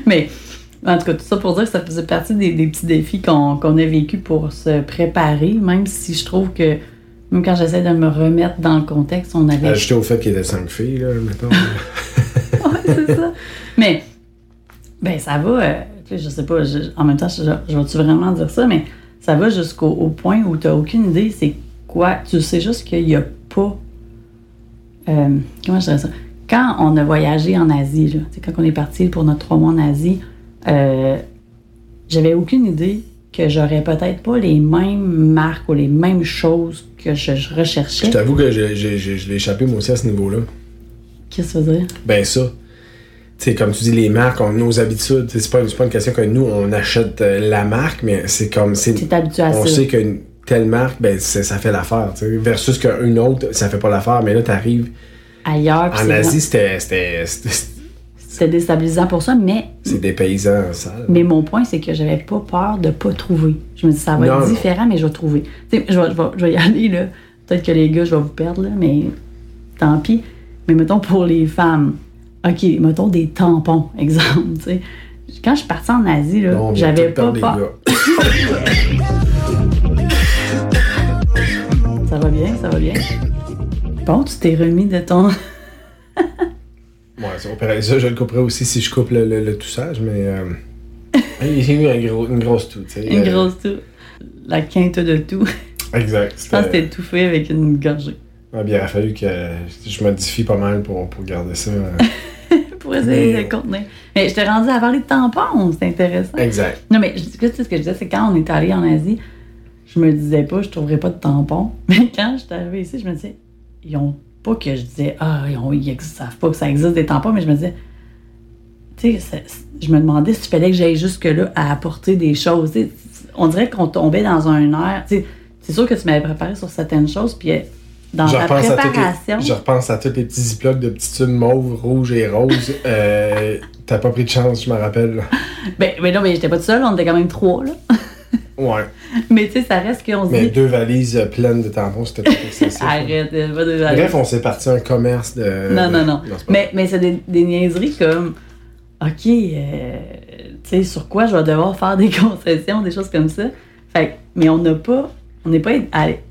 Mais en tout cas, tout ça pour dire que ça faisait partie des petits défis qu'on a vécu pour se préparer, même si je trouve que, même quand j'essaie de me remettre dans le contexte, on avait... Ajouté au fait qu'il y avait 5 filles, là, mettons. Oui, c'est ça. Mais, ben ça va, je sais pas, en même temps, je vais-tu vraiment dire ça, mais ça va jusqu'au point où t'as aucune idée c'est quoi, tu sais juste qu'il y a pas... comment je dirais ça? Quand on a voyagé en Asie, là, quand on est parti pour notre 3 mois en Asie, j'avais aucune idée que j'aurais peut-être pas les mêmes marques ou les mêmes choses que je recherchais. Je t'avoue que je l'ai échappé moi aussi à ce niveau-là. Qu'est-ce que ça veut dire? Ben ça. T'sais, comme tu dis, les marques, on a nos habitudes. C'est pas une question que nous, on achète la marque, mais c'est comme... T'es habitué à ça. On sait que telle marque, ben ça fait l'affaire. T'sais, versus qu'une autre, ça fait pas l'affaire. Mais là, t'arrives... Ailleurs. En Asie, C'était déstabilisant pour ça, mais... C'est des paysans sales. Mais mon point, c'est que j'avais pas peur de pas trouver. Je me dis, ça va être différent, mais je vais trouver. Je vais y aller, là. Peut-être que les gars, je vais vous perdre, là, mais tant pis. Mais mettons, pour les femmes, OK, mettons des tampons, exemple, tu sais. Quand je suis partie en Asie, là, non, j'avais pas peur... Ça va bien, ça va bien. Bon, tu t'es remis de ton... Ouais, ça, je le couperais aussi si je coupe le toussage, mais j'ai eu une grosse toux. Une grosse toux. La quinte de toux. Exact. Je pense que t'es étouffé avec une gorgée. Ouais, bien, il a fallu que je modifie pas mal pour garder ça. Pour essayer de contenir. Mais je t'ai rendu à parler de tampons, c'est intéressant. Exact. Non, mais ce que je disais, c'est quand on est allé en Asie, je me disais pas, je trouverais pas de tampons. Mais quand je suis arrivée ici, je me disais, ils ont... Pas que je disais, ils ne savent pas que ça existe des tampons, mais je me disais, tu sais, je me demandais s'il fallait que j'aille jusque-là à apporter des choses. T'sais, on dirait qu'on tombait dans un air. T'sais, c'est sûr que tu m'avais préparé sur certaines choses, puis dans la préparation. Je repense à tous les petits ziplocs de petits tubes mauves, rouges et roses. T'as pas pris de chance, je me rappelle. Ben non, mais j'étais pas toute seule, on était quand même 3, là. Ouais. Mais tu sais, ça reste qu'on se dit... Mais 2 valises pleines de tampons, c'était pas excessif. Arrête, pas 2 valises. Bref, on s'est parti un commerce de... Non. Mais c'est des niaiseries comme... OK, tu sais, sur quoi je vais devoir faire des concessions, des choses comme ça. Fait mais on n'a pas... On n'est pas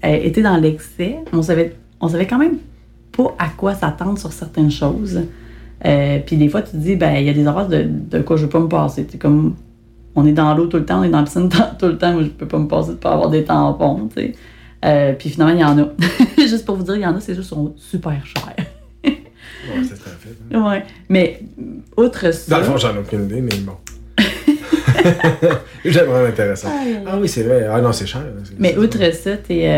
été dans l'excès. On savait quand même pas à quoi s'attendre sur certaines choses. Puis des fois, tu te dis, il y a des erreurs de quoi je veux pas me passer. Tu sais, comme... On est dans l'eau tout le temps, on est dans la piscine tout le temps, où je peux pas me passer de pas avoir des tampons, tu sais. Puis finalement, il y en a. Juste pour vous dire, il y en a, c'est juste qu'ils sont super chers. Ouais, c'est très fait. Hein? Ouais, mais outre ça... Dans le fond, j'en ai aucune idée, mais bon. J'aime vraiment intéressant. Ah oui, c'est vrai. Ah non, c'est cher. Mais outre ça, t'es...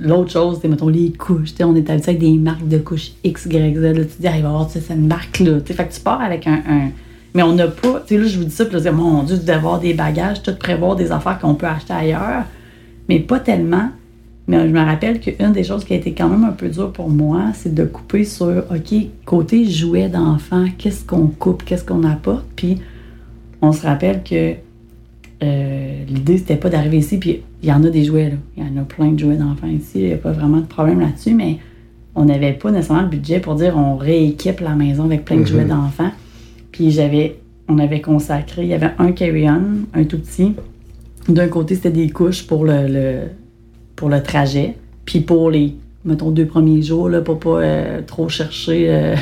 l'autre chose, c'est, mettons, les couches. T'sais, on est habitué avec des marques de couches X, Y, Z. Là, tu te dis, il va y avoir cette marque-là. T'sais, fait que tu pars avec un mais on n'a pas, tu sais, là, je vous dis ça, puis là, je dis, mon Dieu, d'avoir des bagages, tout prévoir des affaires qu'on peut acheter ailleurs, mais pas tellement. Mais je me rappelle qu'une des choses qui a été quand même un peu dure pour moi, c'est de couper sur, OK, côté jouets d'enfants, qu'est-ce qu'on coupe, qu'est-ce qu'on apporte, puis on se rappelle que l'idée, c'était pas d'arriver ici, puis il y en a des jouets, là. Il y en a plein de jouets d'enfants ici, il n'y a pas vraiment de problème là-dessus, mais on n'avait pas nécessairement le budget pour dire, on rééquipe la maison avec plein de jouets d'enfants. Puis on avait consacré, il y avait un carry-on, un tout petit. D'un côté, c'était des couches pour le trajet. Puis pour les, mettons, 2 premiers jours, là, pour pas trop chercher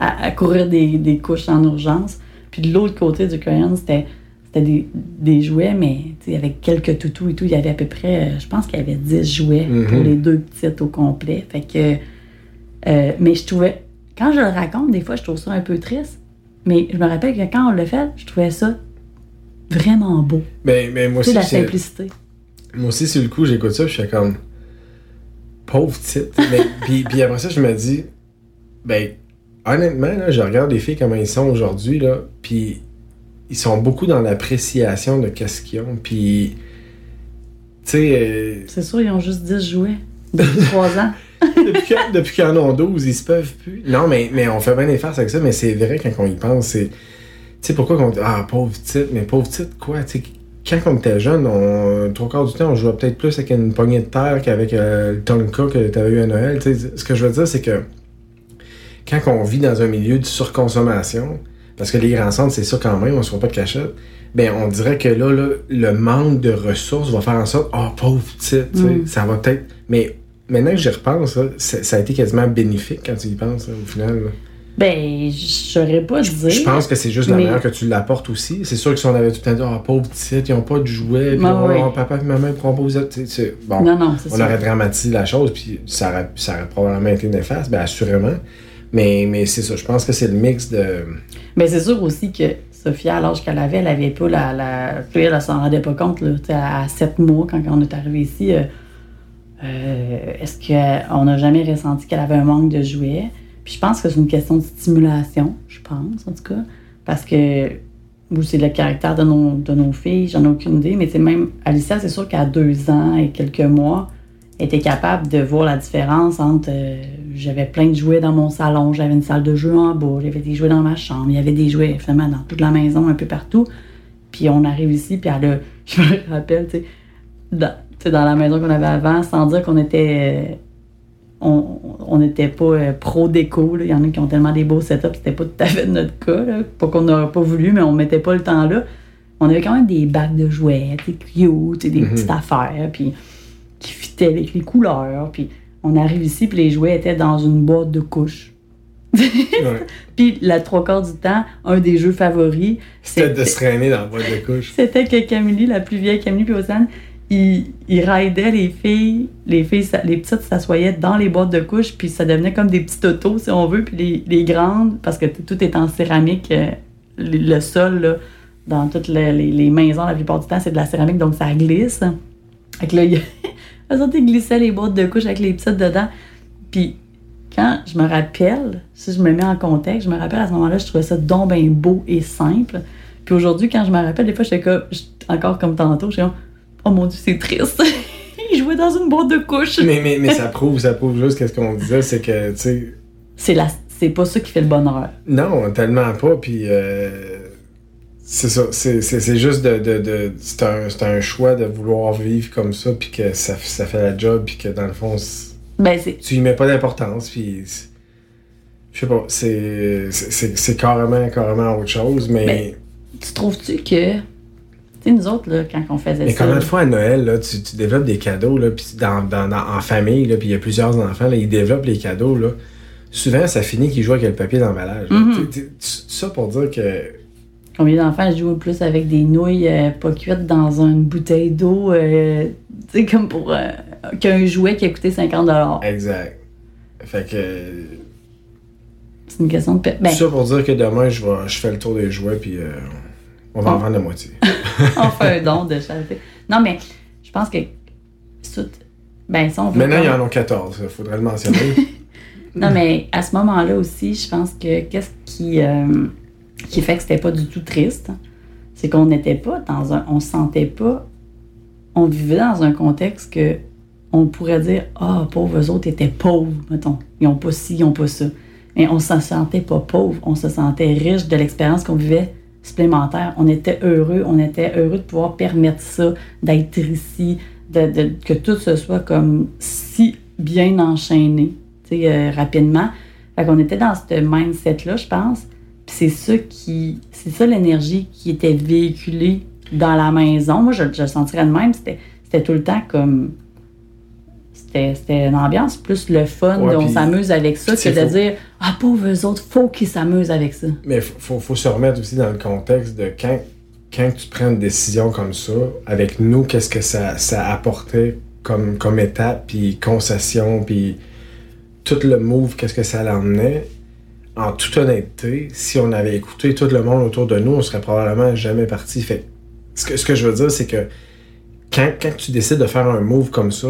à courir des couches en urgence. Puis de l'autre côté du carry-on, c'était des jouets, mais avec quelques toutous et tout. Il y avait à peu près, je pense qu'il y avait 10 jouets pour les 2 petites au complet. Fait que, mais je trouvais, quand je le raconte, des fois, je trouve ça un peu triste. Mais je me rappelle que quand on l'a fait, je trouvais ça vraiment beau. Mais moi aussi, c'est la simplicité. Moi aussi, sur le coup, j'écoute ça, je suis comme pauvre petite. Puis après ça, je me dis, honnêtement, là, je regarde les filles comment ils sont aujourd'hui, là, puis ils sont beaucoup dans l'appréciation de qu'est-ce qu'ils ont. Puis, tu sais. C'est sûr, ils ont juste 10 jouets depuis 3 ans. Depuis qu'ils en ont 12, ils se peuvent plus. Non, mais on fait bien des farces avec ça, mais c'est vrai quand on y pense. Tu sais, pourquoi qu'on dit « Ah, pauvre petite », mais pauvre petite, quoi? T'sais, quand on était jeune, 3/4 du temps, on jouait peut-être plus avec une poignée de terre qu'avec le Tonka que t'avais eu à Noël. T'sais, ce que je veux dire, c'est que quand on vit dans un milieu de surconsommation, Parce que les grands centres, c'est ça quand même, on ne se voit pas de cachette. Bien, on dirait que là, le manque de ressources va faire en sorte, oh, pauvre petite, ça va peut-être. Mais maintenant que j'y repense, là, ça a été quasiment bénéfique quand tu y penses, là, au final. Là. Ben, je saurais pas dire. Je pense que c'est juste la manière que tu l'apportes aussi. C'est sûr que si on avait tout le temps dit, ah, oh, pauvre petite, ils n'ont pas de jouets, puis papa et maman ne pourront pas vous aider. Bon, on aurait dramatisé la chose, puis ça aurait probablement été néfaste, bien assurément. Mais c'est ça, je pense que c'est le mix de. Mais c'est sûr aussi que Sophie, à l'âge qu'elle avait, elle n'avait pas elle ne s'en rendait pas compte, là. À 7 mois, quand on est arrivé ici, est-ce qu'on n'a jamais ressenti qu'elle avait un manque de jouets? Puis je pense que c'est une question de stimulation, je pense, en tout cas. Parce que, c'est le caractère de nos filles, j'en ai aucune idée. Mais même Alicia, c'est sûr qu'à 2 ans et quelques mois, elle était capable de voir la différence entre... j'avais plein de jouets dans mon salon, j'avais une salle de jeu en bas, j'avais des jouets dans ma chambre, il y avait des jouets, finalement, dans toute la maison, un peu partout. Puis on arrive ici, puis elle a... Je me rappelle, dans la maison qu'on avait avant, sans dire qu'on était... On n'était pas pro-déco. Il y en a qui ont tellement des beaux setups, c'était pas tout à fait notre cas. Là. Pas qu'on n'aurait pas voulu, mais on mettait pas le temps là. On avait quand même des bacs de jouets, des cute, des petites affaires, puis qui fitaient avec les couleurs. Puis on arrive ici, puis les jouets étaient dans une boîte de couches. Puis la 3/4 du temps, un des jeux favoris... C'était de se traîner dans la boîte de couches. C'était que Camille, la plus vieille Camille puis Ozane, ils raidaient les filles, les petites s'assoyaient dans les boîtes de couches, puis ça devenait comme des petits autos, si on veut, puis les grandes, parce que tout est en céramique, le sol, là, dans toutes les maisons, la plupart du temps, c'est de la céramique, donc ça glisse. Fait que là, ils glissaient les boîtes de couches avec les petites dedans. Puis quand je me rappelle, si je me mets en contexte, je me rappelle à ce moment-là, je trouvais ça donc bien beau et simple. Puis aujourd'hui, quand je me rappelle, des fois, encore comme tantôt, je suis comme, oh mon Dieu, c'est triste. Il jouait dans une boîte de couches. mais ça prouve juste qu'est-ce qu'on disait, c'est que, tu sais... C'est pas ça qui fait le bonheur. Non, tellement pas, puis... c'est ça, c'est juste de c'est un choix de vouloir vivre comme ça, puis que ça fait la job, puis que dans le fond, tu y mets pas d'importance, puis... Je sais pas, c'est carrément autre chose, mais... Ben, tu trouves-tu que... Tu sais, nous autres, là, quand on faisait ça... Mais combien de fois à Noël, là, tu développes des cadeaux, là, puis en famille, là, puis il y a plusieurs enfants, là, ils développent les cadeaux, là. Souvent, ça finit qu'ils jouent avec le papier d'emballage. Mm-hmm. Ça pour dire que... Combien d'enfants jouent plus avec des nouilles pas cuites dans une bouteille d'eau, tu sais, comme pour... qu'un jouet qui a coûté 50$. Exact. Fait que... C'est une question de... Ça pour dire que demain, je fais le tour des jouets, puis... On va en vendre la moitié. On fait un don de charité. Non, mais je pense que... ça, on veut maintenant, ils en ont 14. Il faudrait le mentionner. Non, mais à ce moment-là aussi, je pense que qu'est-ce qui fait que c'était pas du tout triste, c'est qu'on n'était pas dans un... On se sentait pas... On vivait dans un contexte que on pourrait dire « Ah, pauvres, eux autres étaient pauvres, mettons. Ils n'ont pas ci, ils n'ont pas ça. » Mais on se sentait pas pauvres. On se sentait riche de l'expérience qu'on vivait supplémentaire. On était heureux de pouvoir permettre ça, d'être ici, que tout se soit comme si bien enchaîné, tu sais, rapidement. Fait qu'on était dans ce mindset-là, je pense. Puis c'est ça l'énergie qui était véhiculée dans la maison. Moi, je le sentirais de même. C'était tout le temps comme... C'était une ambiance plus le fun, on s'amuse avec ça, que de dire « Ah, pauvres eux autres, faut qu'ils s'amusent avec ça. » Mais faut se remettre aussi dans le contexte de quand tu prends une décision comme ça, avec nous, qu'est-ce que ça apportait comme étape, puis concession, puis tout le move, qu'est-ce que ça l'emmenait. En toute honnêteté, si on avait écouté tout le monde autour de nous, on serait probablement jamais parti. Fait, ce que je veux dire, c'est que quand tu décides de faire un move comme ça,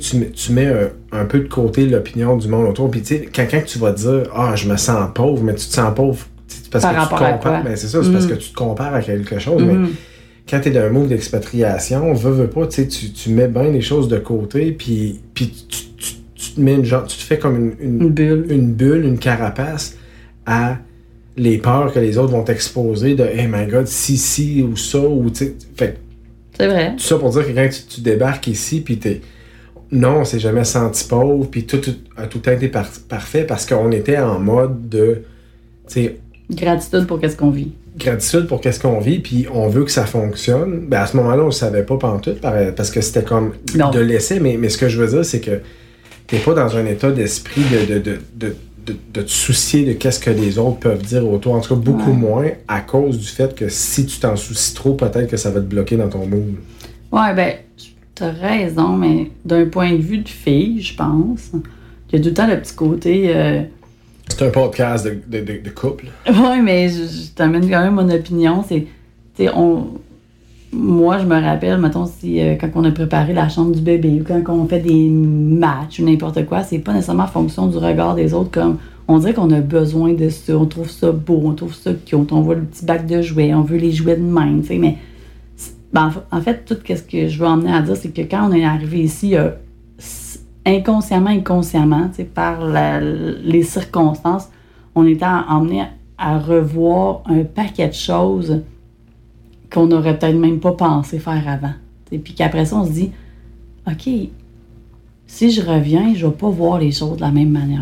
tu mets un peu de côté l'opinion du monde autour. Puis, tu sais, quand tu vas te dire « Ah, je me sens pauvre », mais tu te sens pauvre parce que tu te compares. Ben, c'est ça, c'est parce que tu te compares à quelque chose. Mais quand tu es dans un move d'expatriation, veux pas, tu mets bien les choses de côté, puis tu te mets tu te fais comme une bulle, une carapace à les peurs que les autres vont t'exposer de « Hey, my God, si, ou ça, ou tu sais... » Fait c'est vrai. Tout ça pour dire que quand tu débarques ici, puis t'es... Non, on s'est jamais senti pauvre, puis tout a tout le temps été parfait parce qu'on était en mode de, tu sais, Gratitude pour qu'est-ce qu'on vit. Gratitude pour qu'est-ce qu'on vit, puis on veut que ça fonctionne. Ben à ce moment-là, on le savait pas pantoute, parce que c'était comme non. De laisser. Mais ce que je veux dire, c'est que t'es pas dans un état d'esprit de te soucier de qu'est-ce que les autres peuvent dire autour. En tout cas, beaucoup moins, à cause du fait que si tu t'en soucies trop, peut-être que ça va te bloquer dans ton mood. Ouais, ben t'as raison, mais d'un point de vue de fille, je pense, il y a tout le temps le petit côté... C'est un podcast de couple. Oui, mais je t'amène quand même mon opinion. Moi, je me rappelle, mettons, si quand on a préparé la chambre du bébé ou quand on fait des matchs ou n'importe quoi, c'est pas nécessairement fonction du regard des autres. Comme on dirait qu'on a besoin de ça, on trouve ça beau, on trouve ça cute, on voit le petit bac de jouets, on veut les jouets de même, tu sais, mais ben, en fait, tout ce que je veux emmener à dire, c'est que quand on est arrivé ici, il y a inconsciemment, par les circonstances, on était emmené à revoir un paquet de choses qu'on n'aurait peut-être même pas pensé faire avant. Et puis qu'après ça, on se dit, OK, si je reviens, je ne vais pas voir les choses de la même manière.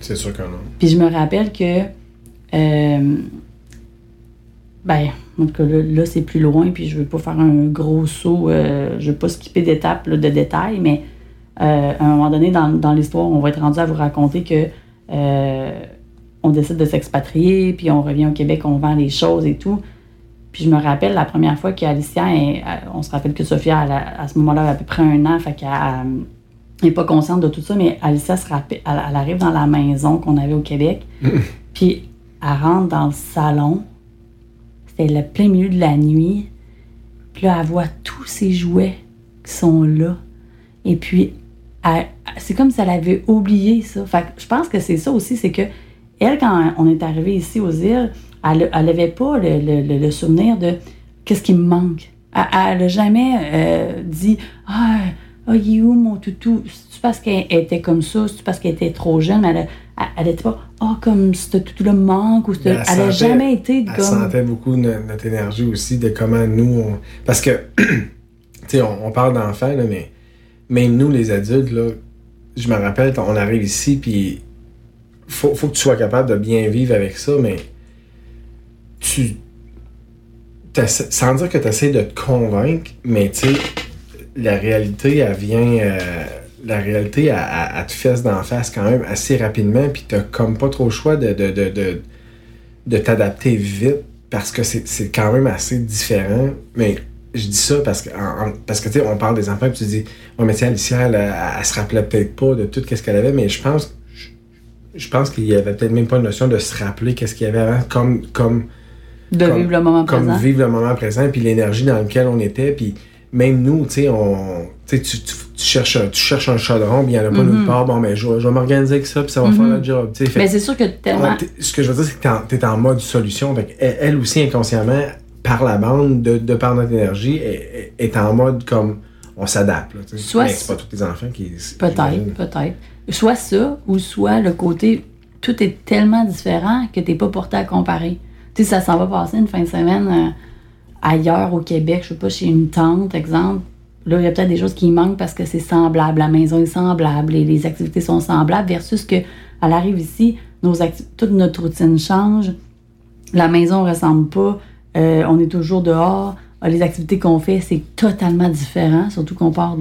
C'est sûr quand même. Puis je me rappelle que, en tout cas, là, c'est plus loin, puis je ne veux pas faire un gros saut, je ne veux pas skipper d'étapes, de détails, mais à un moment donné, dans l'histoire, on va être rendu à vous raconter que on décide de s'expatrier, puis on revient au Québec, on vend les choses et tout. Puis je me rappelle la première fois qu'Alicia, on se rappelle que Sophie, à ce moment-là, elle a à peu près 1 an, fait qu'elle n'est pas consciente de tout ça, mais Alicia elle arrive dans la maison qu'on avait au Québec, puis elle rentre dans le salon, c'était le plein milieu de la nuit, puis là, elle voit tous ses jouets qui sont là. Et puis, c'est comme si elle avait oublié ça. Fait que je pense que c'est ça aussi, c'est que elle, quand on est arrivé ici aux îles, elle n'avait pas le souvenir de qu'est-ce qui me manque. Elle n'a jamais dit « Ah, il est où mon toutou? » C'est-tu parce qu'elle était comme ça? C'est-tu parce qu'elle était trop jeune? Elle n'était pas « Ah, comme ce toutou-là me manque. » Elle n'a jamais été comme... Elle sentait beaucoup notre énergie aussi de comment nous... Parce que, tu sais, on parle d'enfants, là, mais... Même nous, les adultes, là, je me rappelle, on arrive ici, puis faut que tu sois capable de bien vivre avec ça, mais tu... Sans dire que tu essaies de te convaincre, mais tu sais, la réalité, elle vient... la réalité, elle te fesse d'en face quand même assez rapidement, puis t'as comme pas trop le choix de t'adapter vite, parce que c'est quand même assez différent, mais... Je dis ça parce que tu sais, on parle des enfants et tu dis « Ouais, mais tu sais, Alicia, elle se rappelait peut-être pas de tout ce qu'elle avait, mais je pense qu'il y avait peut-être même pas une notion de se rappeler qu'est-ce qu'il y avait avant, comme vivre le moment présent. Comme vivre le moment présent, puis l'énergie dans laquelle on était, puis même nous, tu sais, tu cherches un chaudron, puis il n'y en a pas nulle part, bon, mais je vais m'organiser avec ça, puis ça va faire notre job. Fait, mais c'est sûr que tellement... Ce que je veux dire, c'est que t'es en mode solution, fait elle aussi, inconsciemment... par la bande, de par notre énergie, est en mode comme on s'adapte. Là, soit mais c'est pas tous les enfants qui... Peut-être. Soit ça, ou soit le côté tout est tellement différent que t'es pas porté à comparer. Tu sais, ça s'en va passer une fin de semaine ailleurs au Québec, je sais pas, chez une tante, exemple. Là, il y a peut-être des choses qui manquent parce que c'est semblable, la maison est semblable, les activités sont semblables, versus que elle arrive ici, toute notre routine change, la maison ressemble pas, on est toujours dehors. Les activités qu'on fait, c'est totalement différent. Surtout qu'on part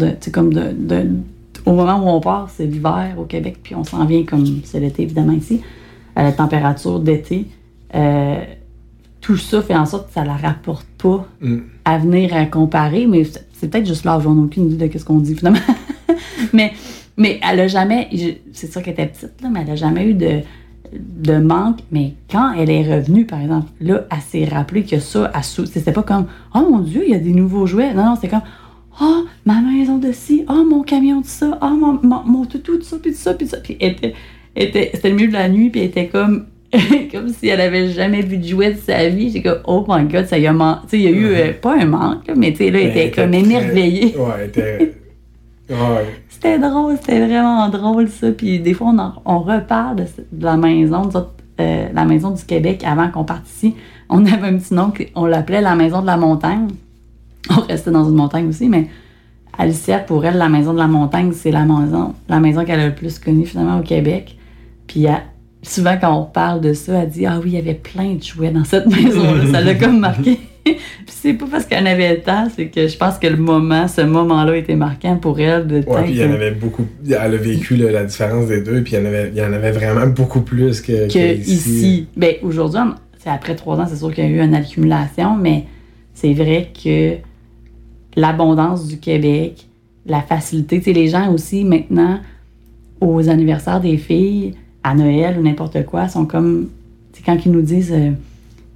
au moment où on part, c'est l'hiver au Québec, puis on s'en vient comme c'est l'été, évidemment, ici, à la température d'été. Tout ça fait en sorte que ça la rapporte pas à venir à comparer, mais c'est peut-être juste l'âge. On n'a aucune idée de ce qu'on dit, finalement. mais elle n'a jamais... c'est sûr qu'elle était petite, là, mais elle n'a jamais eu de manque, mais quand elle est revenue, par exemple, là, elle s'est rappelée que ça, c'était pas comme « Oh mon Dieu, il y a des nouveaux jouets! » Non, c'était comme « Oh, ma maison de ci! Oh, mon camion de ça! Oh, mon toutou de ça, puis de ça, puis de ça! » Puis c'était le milieu de la nuit, puis elle était comme si elle avait jamais vu de jouets de sa vie. J'ai comme « Oh my God, ça y a manqué! » Tu sais, il y a eu, pas un manque, mais tu sais, là, elle était comme émerveillée. Ouais, elle était... Ouais. C'était drôle, c'était vraiment drôle ça. Puis des fois, on repart de la maison, nous autres, la maison du Québec, avant qu'on parte ici. On avait un petit nom, on l'appelait la maison de la montagne. On restait dans une montagne aussi, mais Alicia, pour elle, la maison de la montagne, c'est la maison qu'elle a le plus connue finalement au Québec. Puis souvent, quand on parle de ça, elle dit « Ah oui, il y avait plein de jouets dans cette maison-là. » Ça l'a comme marqué. Puis c'est pas parce qu'elle avait le temps, c'est que je pense que le moment, ce moment-là était marquant pour elle. De ouais, puis il y en avait beaucoup. Elle a vécu là, la différence des deux, puis il y en avait vraiment beaucoup plus qu'ici. Bien, aujourd'hui, après 3 ans, c'est sûr qu'il y a eu une accumulation, mais c'est vrai que l'abondance du Québec, la facilité, tu sais, les gens aussi, maintenant, aux anniversaires des filles, à Noël ou n'importe quoi, sont comme, tu sais, quand ils nous disent...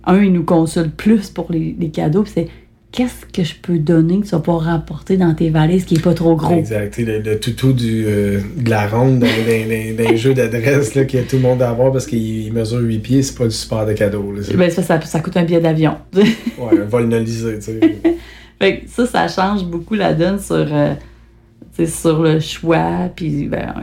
ils nous consultent plus pour les cadeaux, puis c'est qu'est-ce que je peux donner que tu vas pas rapporter dans tes valises qui est pas trop gros. Exact, le toutou de la ronde dans les jeux d'adresse là, que tout le monde doit avoir parce qu'il mesure 8 pieds, c'est pas du support de cadeau. Là, ben ça coûte un billet d'avion. Ouais, un vol nolisé, tu sais. Fait que ça change beaucoup la donne sur le choix, puis ben...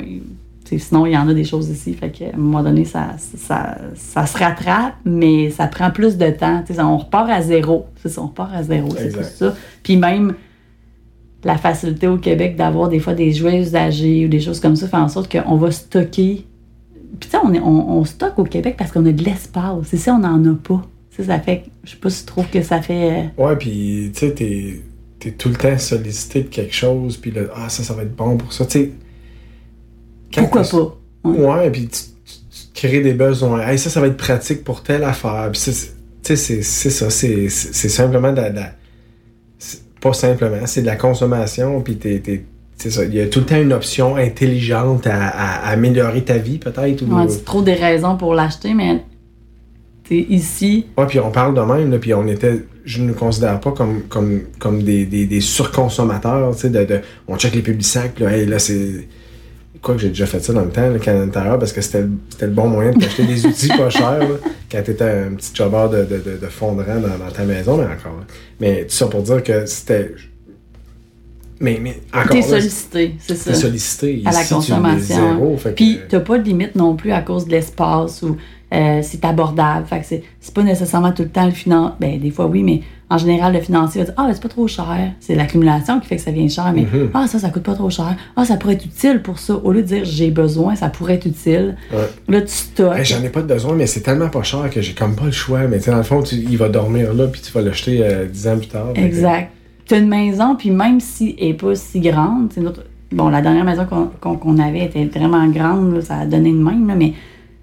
Sinon, il y en a des choses ici. Fait qu'à un moment donné, ça se rattrape, mais ça prend plus de temps. T'sais, on repart à zéro. C'est tout ça. Puis même la facilité au Québec d'avoir des fois des jouets usagés ou des choses comme ça fait en sorte qu'on va stocker. Puis on stocke au Québec parce qu'on a de l'espace. Ici, on n'en a pas. Ça fait... Je sais pas si tu trouves que ça fait... Ouais, puis tu sais, t'es tout le temps sollicité de quelque chose. Puis là, ça va être bon pour ça. Tu sais... Pourquoi pas? Ouais, puis tu crées des besoins. Hey, ça va être pratique pour telle affaire. Puis c'est ça. C'est simplement pas simplement, c'est de la consommation. Puis c'est ça. Il y a tout le temps une option intelligente à améliorer ta vie, peut-être. On dit trop des raisons pour l'acheter, mais t'es ici. Ouais, puis on parle de même, là, puis je ne nous considère pas comme des surconsommateurs. On check les publicités, puis là, c'est... Quoi que j'ai déjà fait ça dans le temps, le Canada Tire, parce que c'était le bon moyen de t'acheter des outils pas chers là, quand t'étais un petit jobber de fond de rang dans ta maison, mais encore. Là. Mais tout ça pour dire que c'était... Mais encore t'es sollicité, c'est ça. T'es sollicité. Ici, à la consommation. Puis t'as pas de limite non plus à cause de l'espace ou c'est abordable. Fait que c'est pas nécessairement tout le temps le financier. Ben des fois oui, mais en général le financier va dire ben, c'est pas trop cher. C'est l'accumulation qui fait que ça vient cher, mais ça coûte pas trop cher. Ça pourrait être utile pour ça. Au lieu de dire j'ai besoin, ça pourrait être utile. Ouais. Là tu stockes. Hey, j'en ai pas de besoin, mais c'est tellement pas cher que j'ai comme pas le choix. Mais dans le fond, il va dormir là puis tu vas l'acheter 10 ans plus tard. Exact. Tu as une maison, puis même si elle n'est pas si grande, la dernière maison qu'on avait était vraiment grande, là, ça a donné de même, là,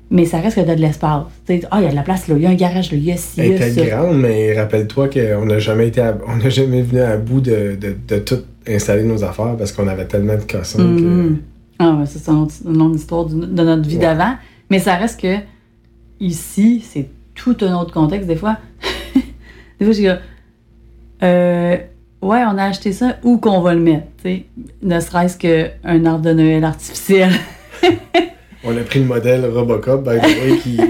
mais ça reste que tu as de l'espace. Il y a de la place, là, il y a un garage, là, il y a ci, là, ça. Elle était grande, mais rappelle-toi qu'on n'a jamais venu à bout de tout installer nos affaires parce qu'on avait tellement de cassons. Que... ça, c'est une longue histoire de notre vie d'avant, mais ça reste que ici, c'est tout un autre contexte. Des fois, je dis on a acheté ça, où qu'on va le mettre, t'sais. Ne serait-ce qu'un arbre de Noël artificiel. On a pris le modèle Robocop, by the way,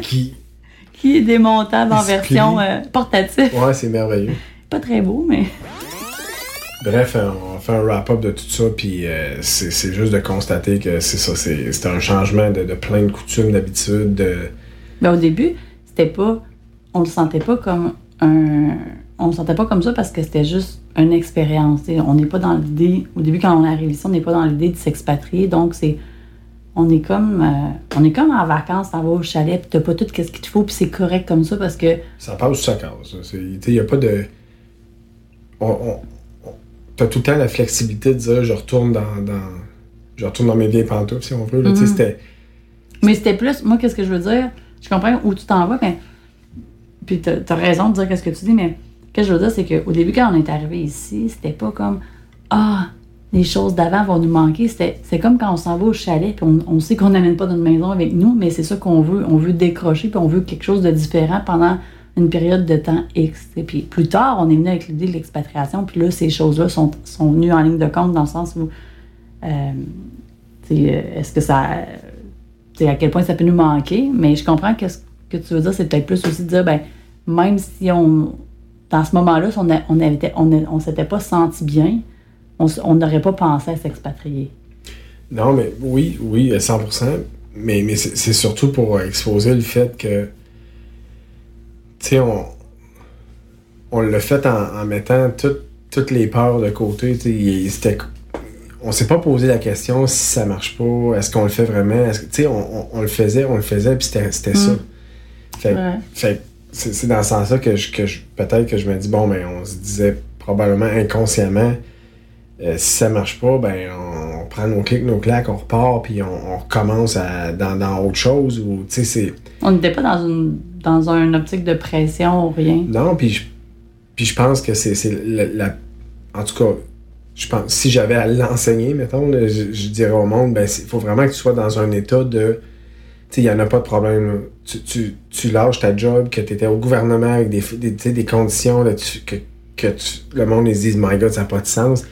qui est démontable en version portative. Ouais, c'est merveilleux. Pas très beau, mais... Bref, on fait un wrap-up de tout ça, puis c'est juste de constater que c'est ça, c'est un changement de plein de coutumes, d'habitudes. Au début, c'était pas... On le sentait pas comme un... On ne se sentait pas comme ça parce que c'était juste une expérience. On n'est pas dans l'idée... Au début, quand on arrive ici, on n'est pas dans l'idée de s'expatrier. Donc, on est comme en vacances, t'en vas au chalet, puis t'as pas tout ce qu'il te faut, puis c'est correct comme ça parce que... Ça passe ou ça casse. Il n'y a pas de... T'as tout le temps la flexibilité de dire « Je retourne dans mes vieilles pantoufles, si on veut. » Mais c'était plus... Moi, qu'est-ce que je veux dire? Je comprends où tu t'en vas, mais... Puis t'as raison de dire qu'est-ce que tu dis, mais... Ce que je veux dire, c'est qu'au début, quand on est arrivé ici, c'était pas comme « les choses d'avant vont nous manquer ». C'est comme quand on s'en va au chalet, puis on sait qu'on n'amène pas notre maison avec nous, mais c'est ça qu'on veut. On veut décrocher, puis on veut quelque chose de différent pendant une période de temps X. Et puis plus tard, on est venu avec l'idée de l'expatriation, puis là, ces choses-là sont venues en ligne de compte dans le sens où est-ce que ça... à quel point ça peut nous manquer, mais je comprends que ce que tu veux dire, c'est peut-être plus aussi de dire, même si on... Dans ce moment-là, si on s'était pas senti bien, on n'aurait pas pensé à s'expatrier. Non, mais oui, 100%. Mais c'est surtout pour exposer le fait que, tu sais, on l'a fait en mettant toutes les peurs de côté. On s'est pas posé la question si ça marche pas, est-ce qu'on le fait vraiment? Tu sais, on le faisait, puis c'était ça. Fait c'est dans ce sens-là que je peut-être que je me dis, bon, ben, on se disait probablement inconsciemment, si ça marche pas, ben, on prend nos clics, nos claques, on repart, puis on recommence dans autre chose. Ou, tu sais, c'est... On n'était pas dans une optique de pression ou rien. Non, puis je pense que c'est la... En tout cas, je pense, si j'avais à l'enseigner, mettons, je dirais au monde, ben, il faut vraiment que tu sois dans un état de... Tu sais, il n'y en a pas de problème. Tu lâches ta job, que tu étais au gouvernement avec des conditions là, le monde ils se dise « My God, ça n'a pas de sens ».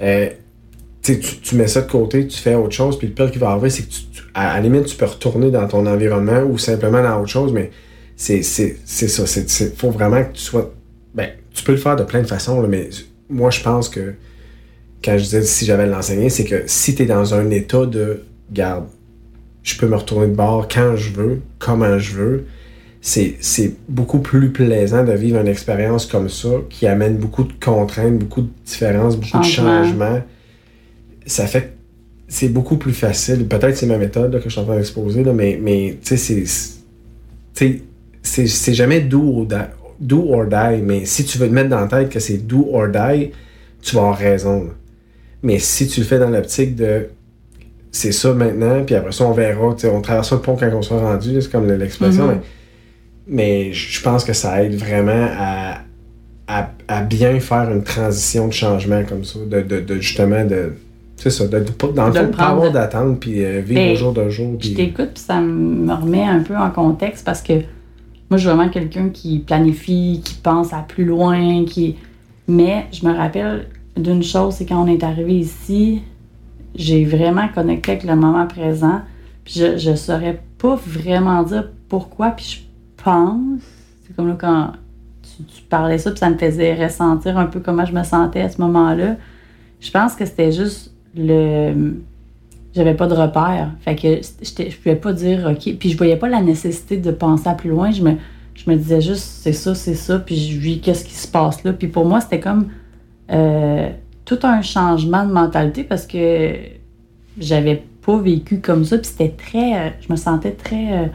Tu mets ça de côté, tu fais autre chose, puis le pire qui va arriver, c'est que à la limite, tu peux retourner dans ton environnement ou simplement dans autre chose, mais c'est ça. Il faut vraiment que tu sois... Ben, tu peux le faire de plein de façons, là, mais moi, je pense que quand je disais si j'avais l'enseigné, c'est que si tu es dans un état de « garde, je peux me retourner de bord quand je veux, comment je veux », c'est beaucoup plus plaisant de vivre une expérience comme ça qui amène beaucoup de contraintes, beaucoup de différences, beaucoup de changements. Ça fait que c'est beaucoup plus facile. Peut-être c'est ma méthode là, que je suis en train d'exposer, là, mais tu sais, c'est jamais do or die, mais si tu veux te mettre dans la tête que c'est do or die, tu vas avoir raison. Là. Mais si tu le fais dans l'optique de c'est ça maintenant, puis après ça on verra, tu sais, on traversera le pont quand on sera rendu, c'est comme l'expression, mais je pense que ça aide vraiment à bien faire une transition de changement comme ça, de justement de... C'est ça, dans le fond, pas avoir d'attente, puis vivre au jour de jour. Puis... Je t'écoute, puis ça me remet un peu en contexte, parce que moi, je suis vraiment quelqu'un qui planifie, qui pense à plus loin, qui... Mais je me rappelle d'une chose, c'est quand on est arrivé ici, j'ai vraiment connecté avec le moment présent, puis je ne saurais pas vraiment dire pourquoi, puis c'est comme là quand tu parlais ça, puis ça me faisait ressentir un peu comment je me sentais à ce moment-là. Je pense que c'était juste j'avais pas de repère. Fait que je pouvais pas dire OK. Puis je voyais pas la nécessité de penser à plus loin. Je me disais juste c'est ça. Puis je vis qu'est-ce qui se passe là. Puis pour moi, c'était comme tout un changement de mentalité parce que j'avais pas vécu comme ça. Puis c'était très... Je me sentais très...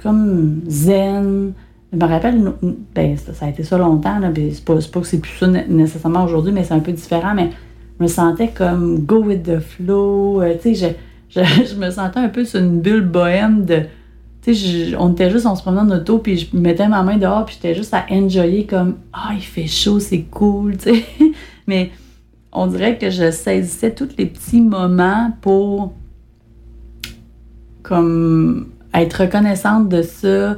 comme zen. Je me rappelle, ben, ça a été ça longtemps, là, c'est pas que c'est plus ça nécessairement aujourd'hui, mais c'est un peu différent, mais je me sentais comme go with the flow, tu sais, je me sentais un peu sur une bulle bohème de, tu sais, on se promenait en auto, puis je mettais ma main dehors, puis j'étais juste à enjoyer comme, il fait chaud, c'est cool, tu sais, mais on dirait que je saisissais tous les petits moments pour comme être reconnaissante de ça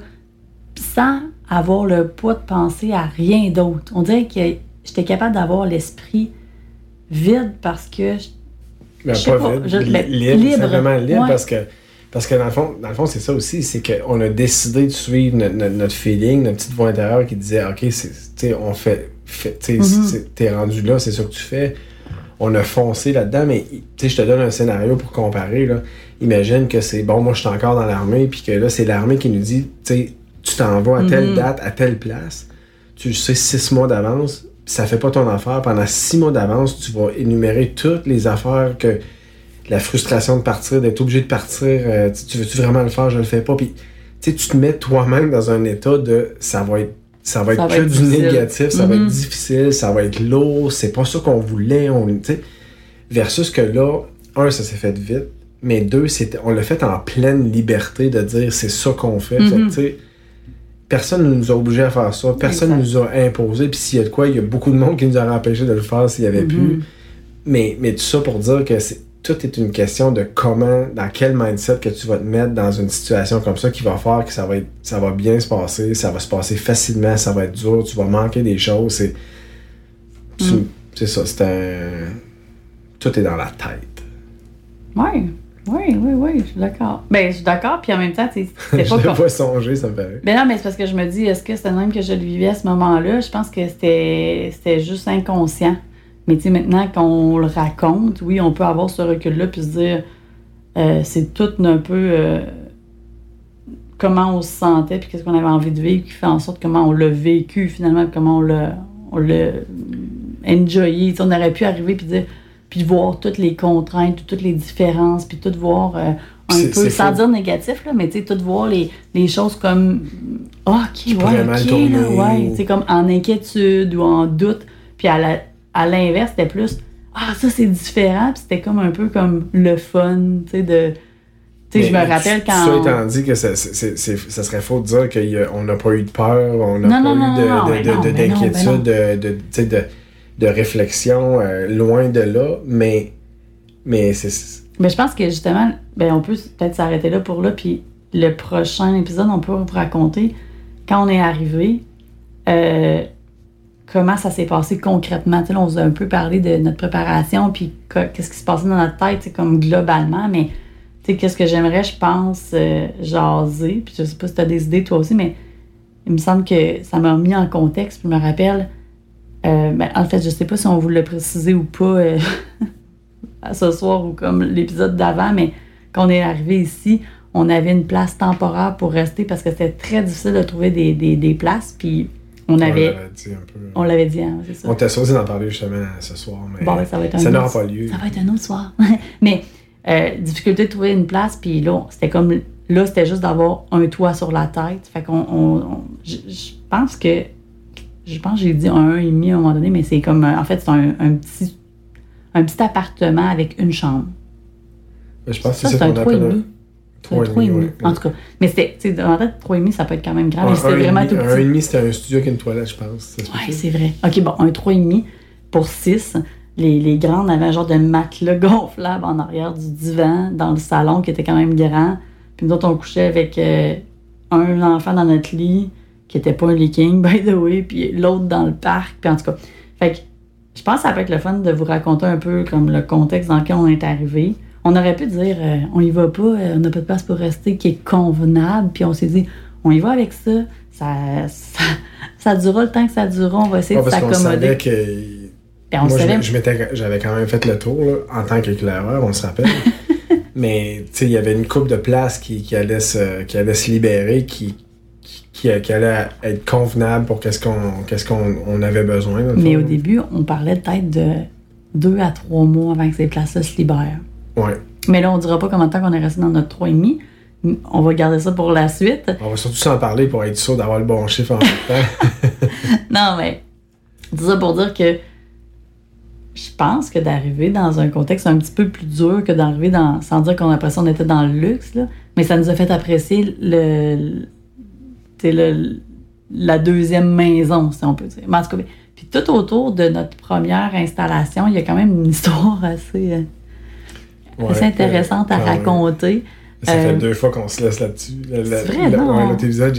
sans avoir le poids de penser à rien d'autre. On dirait que j'étais capable d'avoir l'esprit vide parce que... libre. Ouais. Parce que dans le fond, c'est ça aussi, c'est qu'on a décidé de suivre notre feeling, notre petite voix intérieure qui disait, OK, on fait t'es rendu là, c'est ça que tu fais. On a foncé là-dedans, mais je te donne un scénario pour comparer. Là. Imagine que c'est, bon, moi, je suis encore dans l'armée, puis que là, c'est l'armée qui nous dit, tu t'en vas à telle date, à telle place, tu le sais 6 mois d'avance, puis ça fait pas ton affaire. Pendant 6 mois d'avance, tu vas énumérer toutes les affaires que la frustration de partir, d'être obligé de partir, tu veux-tu vraiment le faire, je le fais pas. Puis, tu te mets toi-même dans un état de ça va être du négatif, ça va être difficile, ça va être lourd, c'est pas ça qu'on voulait, versus que là, 1, ça s'est fait vite, mais 2, on l'a fait en pleine liberté de dire c'est ça qu'on fait. Fait, personne ne nous a obligés à faire ça, personne ne nous a imposé, puis s'il y a de quoi, il y a beaucoup de monde qui nous aurait empêché de le faire s'il n'y avait plus. Mais tout ça pour dire que tout est une question de comment, dans quel mindset que tu vas te mettre dans une situation comme ça qui va faire que ça va bien se passer, ça va se passer facilement, ça va être dur, tu vas manquer des choses. C'est ça, tout est dans la tête. Oui, je suis d'accord. Puis en même temps, tu sais, c'était pas... Je n'ai pas songé, ça me paraît. Ben non, mais c'est parce que je me dis, est-ce que c'était même que je le vivais à ce moment-là? Je pense que c'était juste inconscient. Mais tu sais, maintenant qu'on le raconte, oui, on peut avoir ce recul-là puis se dire, c'est tout un peu comment on se sentait puis qu'est-ce qu'on avait envie de vivre qui fait en sorte comment on l'a vécu finalement, comment on l'a enjoyer. T'sais, on aurait pu arriver puis dire, puis voir toutes les contraintes, toutes les différences, puis tout voir un peu, sans dire négatif, là, mais tu sais, tout voir les choses comme « Ah, OK, ouais, OK, là, ouais. » Tu sais, comme en inquiétude ou en doute. Puis à l'inverse, c'était plus « Ah, ça, c'est différent. » Puis c'était comme un peu comme le fun, tu sais, de... Tu sais, je me rappelle quand... Ça étant dit que ça serait faux de dire qu'on n'a pas eu de peur, on n'a pas eu d'inquiétude, de réflexion, loin de là, mais c'est... Mais je pense que justement, ben on peut peut-être s'arrêter là pour là, puis le prochain épisode, on peut vous raconter quand on est arrivé, comment ça s'est passé concrètement. Là, on vous a un peu parlé de notre préparation, puis qu'est-ce qui se passait dans notre tête, comme globalement, mais qu'est-ce que j'aimerais, je pense, jaser, puis je sais pas si tu as des idées toi aussi, mais il me semble que ça m'a mis en contexte, puis je me rappelle... en fait, je sais pas si on vous l'a précisé ou pas ce soir ou comme l'épisode d'avant, mais quand on est arrivé ici, on avait une place temporaire pour rester parce que c'était très difficile de trouver des places. Puis on l'avait dit, hein, c'est ça. On était supposé d'en parler justement ce soir, mais bon, ça n'aura pas lieu. Ça va être un autre soir. Mais difficulté de trouver une place, puis là, c'était juste d'avoir un toit sur la tête. Fait qu'on je pense que j'ai dit 1,5 à un moment donné, mais c'est comme... En fait, c'est un petit appartement avec une chambre. Je pense que c'est un 3,5. 3,5, oui. En tout cas. Mais c'était... En fait, 3,5, ça peut être quand même grave. C'était vraiment tout petit. 1,5, c'était un studio avec une toilette, je pense. Oui, c'est vrai. OK, bon, un 3,5 pour 6. Les grandes avaient un genre de matelas gonflable en arrière du divan, dans le salon, qui était quand même grand. Puis nous autres, on couchait avec un enfant dans notre lit, qui n'était pas un leaking, by the way, puis l'autre dans le parc, puis en tout cas. Fait que je pense que ça peut être le fun de vous raconter un peu comme le contexte dans lequel on est arrivé. On aurait pu dire, on y va pas, on n'a pas de place pour rester, qui est convenable, puis on s'est dit, on y va avec ça durera le temps que ça durera, on va essayer de s'accommoder. J'avais quand même fait le tour, là, en tant qu'éclaireur, on se rappelle. Mais, tu sais, il y avait une couple de places qui allait se libérer, qui allait être convenable pour qu'est-ce qu'on avait besoin. Mais au début, on parlait peut-être de 2 à 3 mois avant que ces places-là se libèrent. Oui. Mais là, on ne dira pas combien de temps qu'on est resté dans notre 3,5. On va garder ça pour la suite. On va surtout s'en parler pour être sûr d'avoir le bon chiffre en même temps. Non, mais c'est ça pour dire que je pense que d'arriver dans un contexte un petit peu plus dur que d'arriver dans... Sans dire qu'on après ça, on était dans le luxe, là, mais ça nous a fait apprécier la deuxième maison, si on peut dire. Mais en tout cas, puis tout autour de notre première installation, il y a quand même une histoire assez intéressante à raconter. Ça fait 2 fois qu'on se laisse là-dessus. L'autre épisode,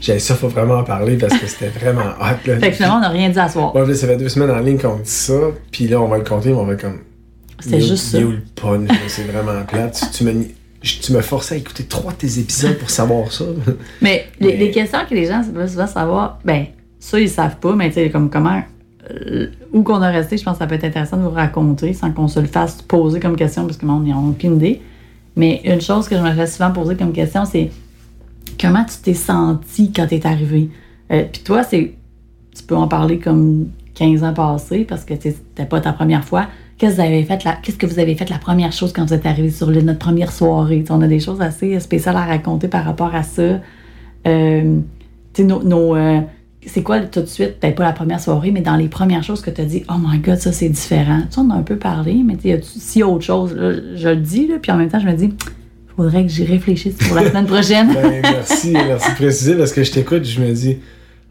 j'ai ça, faut vraiment en parler parce que c'était vraiment hot. Là. Fait que finalement, on n'a rien dit à soir. Ouais, ça fait 2 semaines en ligne qu'on dit ça, puis là, on va le compter, mais on va comme... C'est juste ça. Le punch, c'est vraiment plate. Tu me forçais à écouter 3 de tes épisodes pour savoir ça. Mais les questions que les gens peuvent souvent savoir, ben ça, ils savent pas, mais tu sais, comme comment... où qu'on a resté, je pense que ça peut être intéressant de vous raconter sans qu'on se le fasse poser comme question, parce que moi, on n'y a aucune idée. Mais une chose que je me fais souvent poser comme question, c'est comment tu t'es senti quand t'es arrivé? Puis toi, tu peux en parler comme 15 ans passés, parce que c'était pas ta première fois. Qu'est-ce que vous avez fait la première chose quand vous êtes arrivé sur l'île, notre première soirée? T'sais, on a des choses assez spéciales à raconter par rapport à ça. C'est quoi tout de suite? Peut-être pas la première soirée, mais dans les premières choses que tu as dit, oh my God, ça c'est différent. T'sais, on a un peu parlé, mais s'il y a autre chose, là, je le dis, là, puis en même temps, je me dis, faudrait que j'y réfléchisse pour la semaine prochaine. Ben, merci de préciser, parce que je t'écoute, je me dis,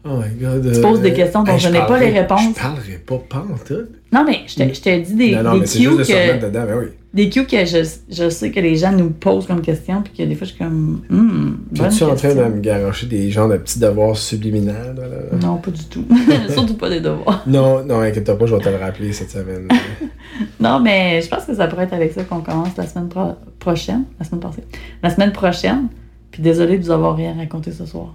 oh my God. Tu poses des questions dont je n'ai pas les réponses. Je ne parlerai pas en tout. Non, mais je te dis des cues que je sais que les gens nous posent comme question, puis que des fois, je suis comme... Es-tu en train de me garocher des genres de petits devoirs subliminaux? Non, pas du tout. Surtout pas des devoirs. Non, inquiète-toi pas, je vais te le rappeler cette semaine. Non, mais je pense que ça pourrait être avec ça qu'on commence la semaine prochaine. La semaine passée. La semaine prochaine. Puis désolée de vous avoir rien raconté ce soir.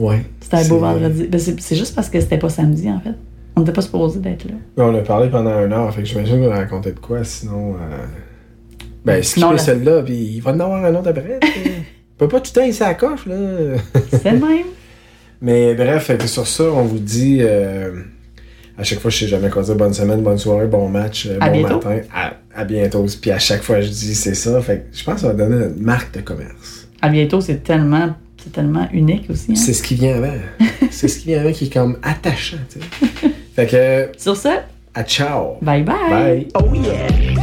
Ouais. C'était un beau vendredi. Ben c'est juste parce que c'était pas samedi, en fait. On n'était pas supposé d'être là. On a parlé pendant 1 heure, fait que j'imagine qu'on a raconté de quoi, sinon... Ben, skipper celle-là, puis il va en avoir un autre après. On peut pas tout le temps, il s'accroche, là. C'est le même. Mais bref, sur ça, on vous dit... À chaque fois, je sais jamais quoi dire. Bonne semaine, bonne soirée, bon match, à bon bientôt. Matin. À bientôt. Puis à chaque fois, je dis c'est ça. Fait que je pense que ça va donner une marque de commerce. À bientôt, c'est tellement unique aussi. Hein? C'est ce qui vient avant. C'est ce qui vient avant qui est comme attachant. Fait que. Sur ça. À ciao. Bye bye. Bye. Oh yeah.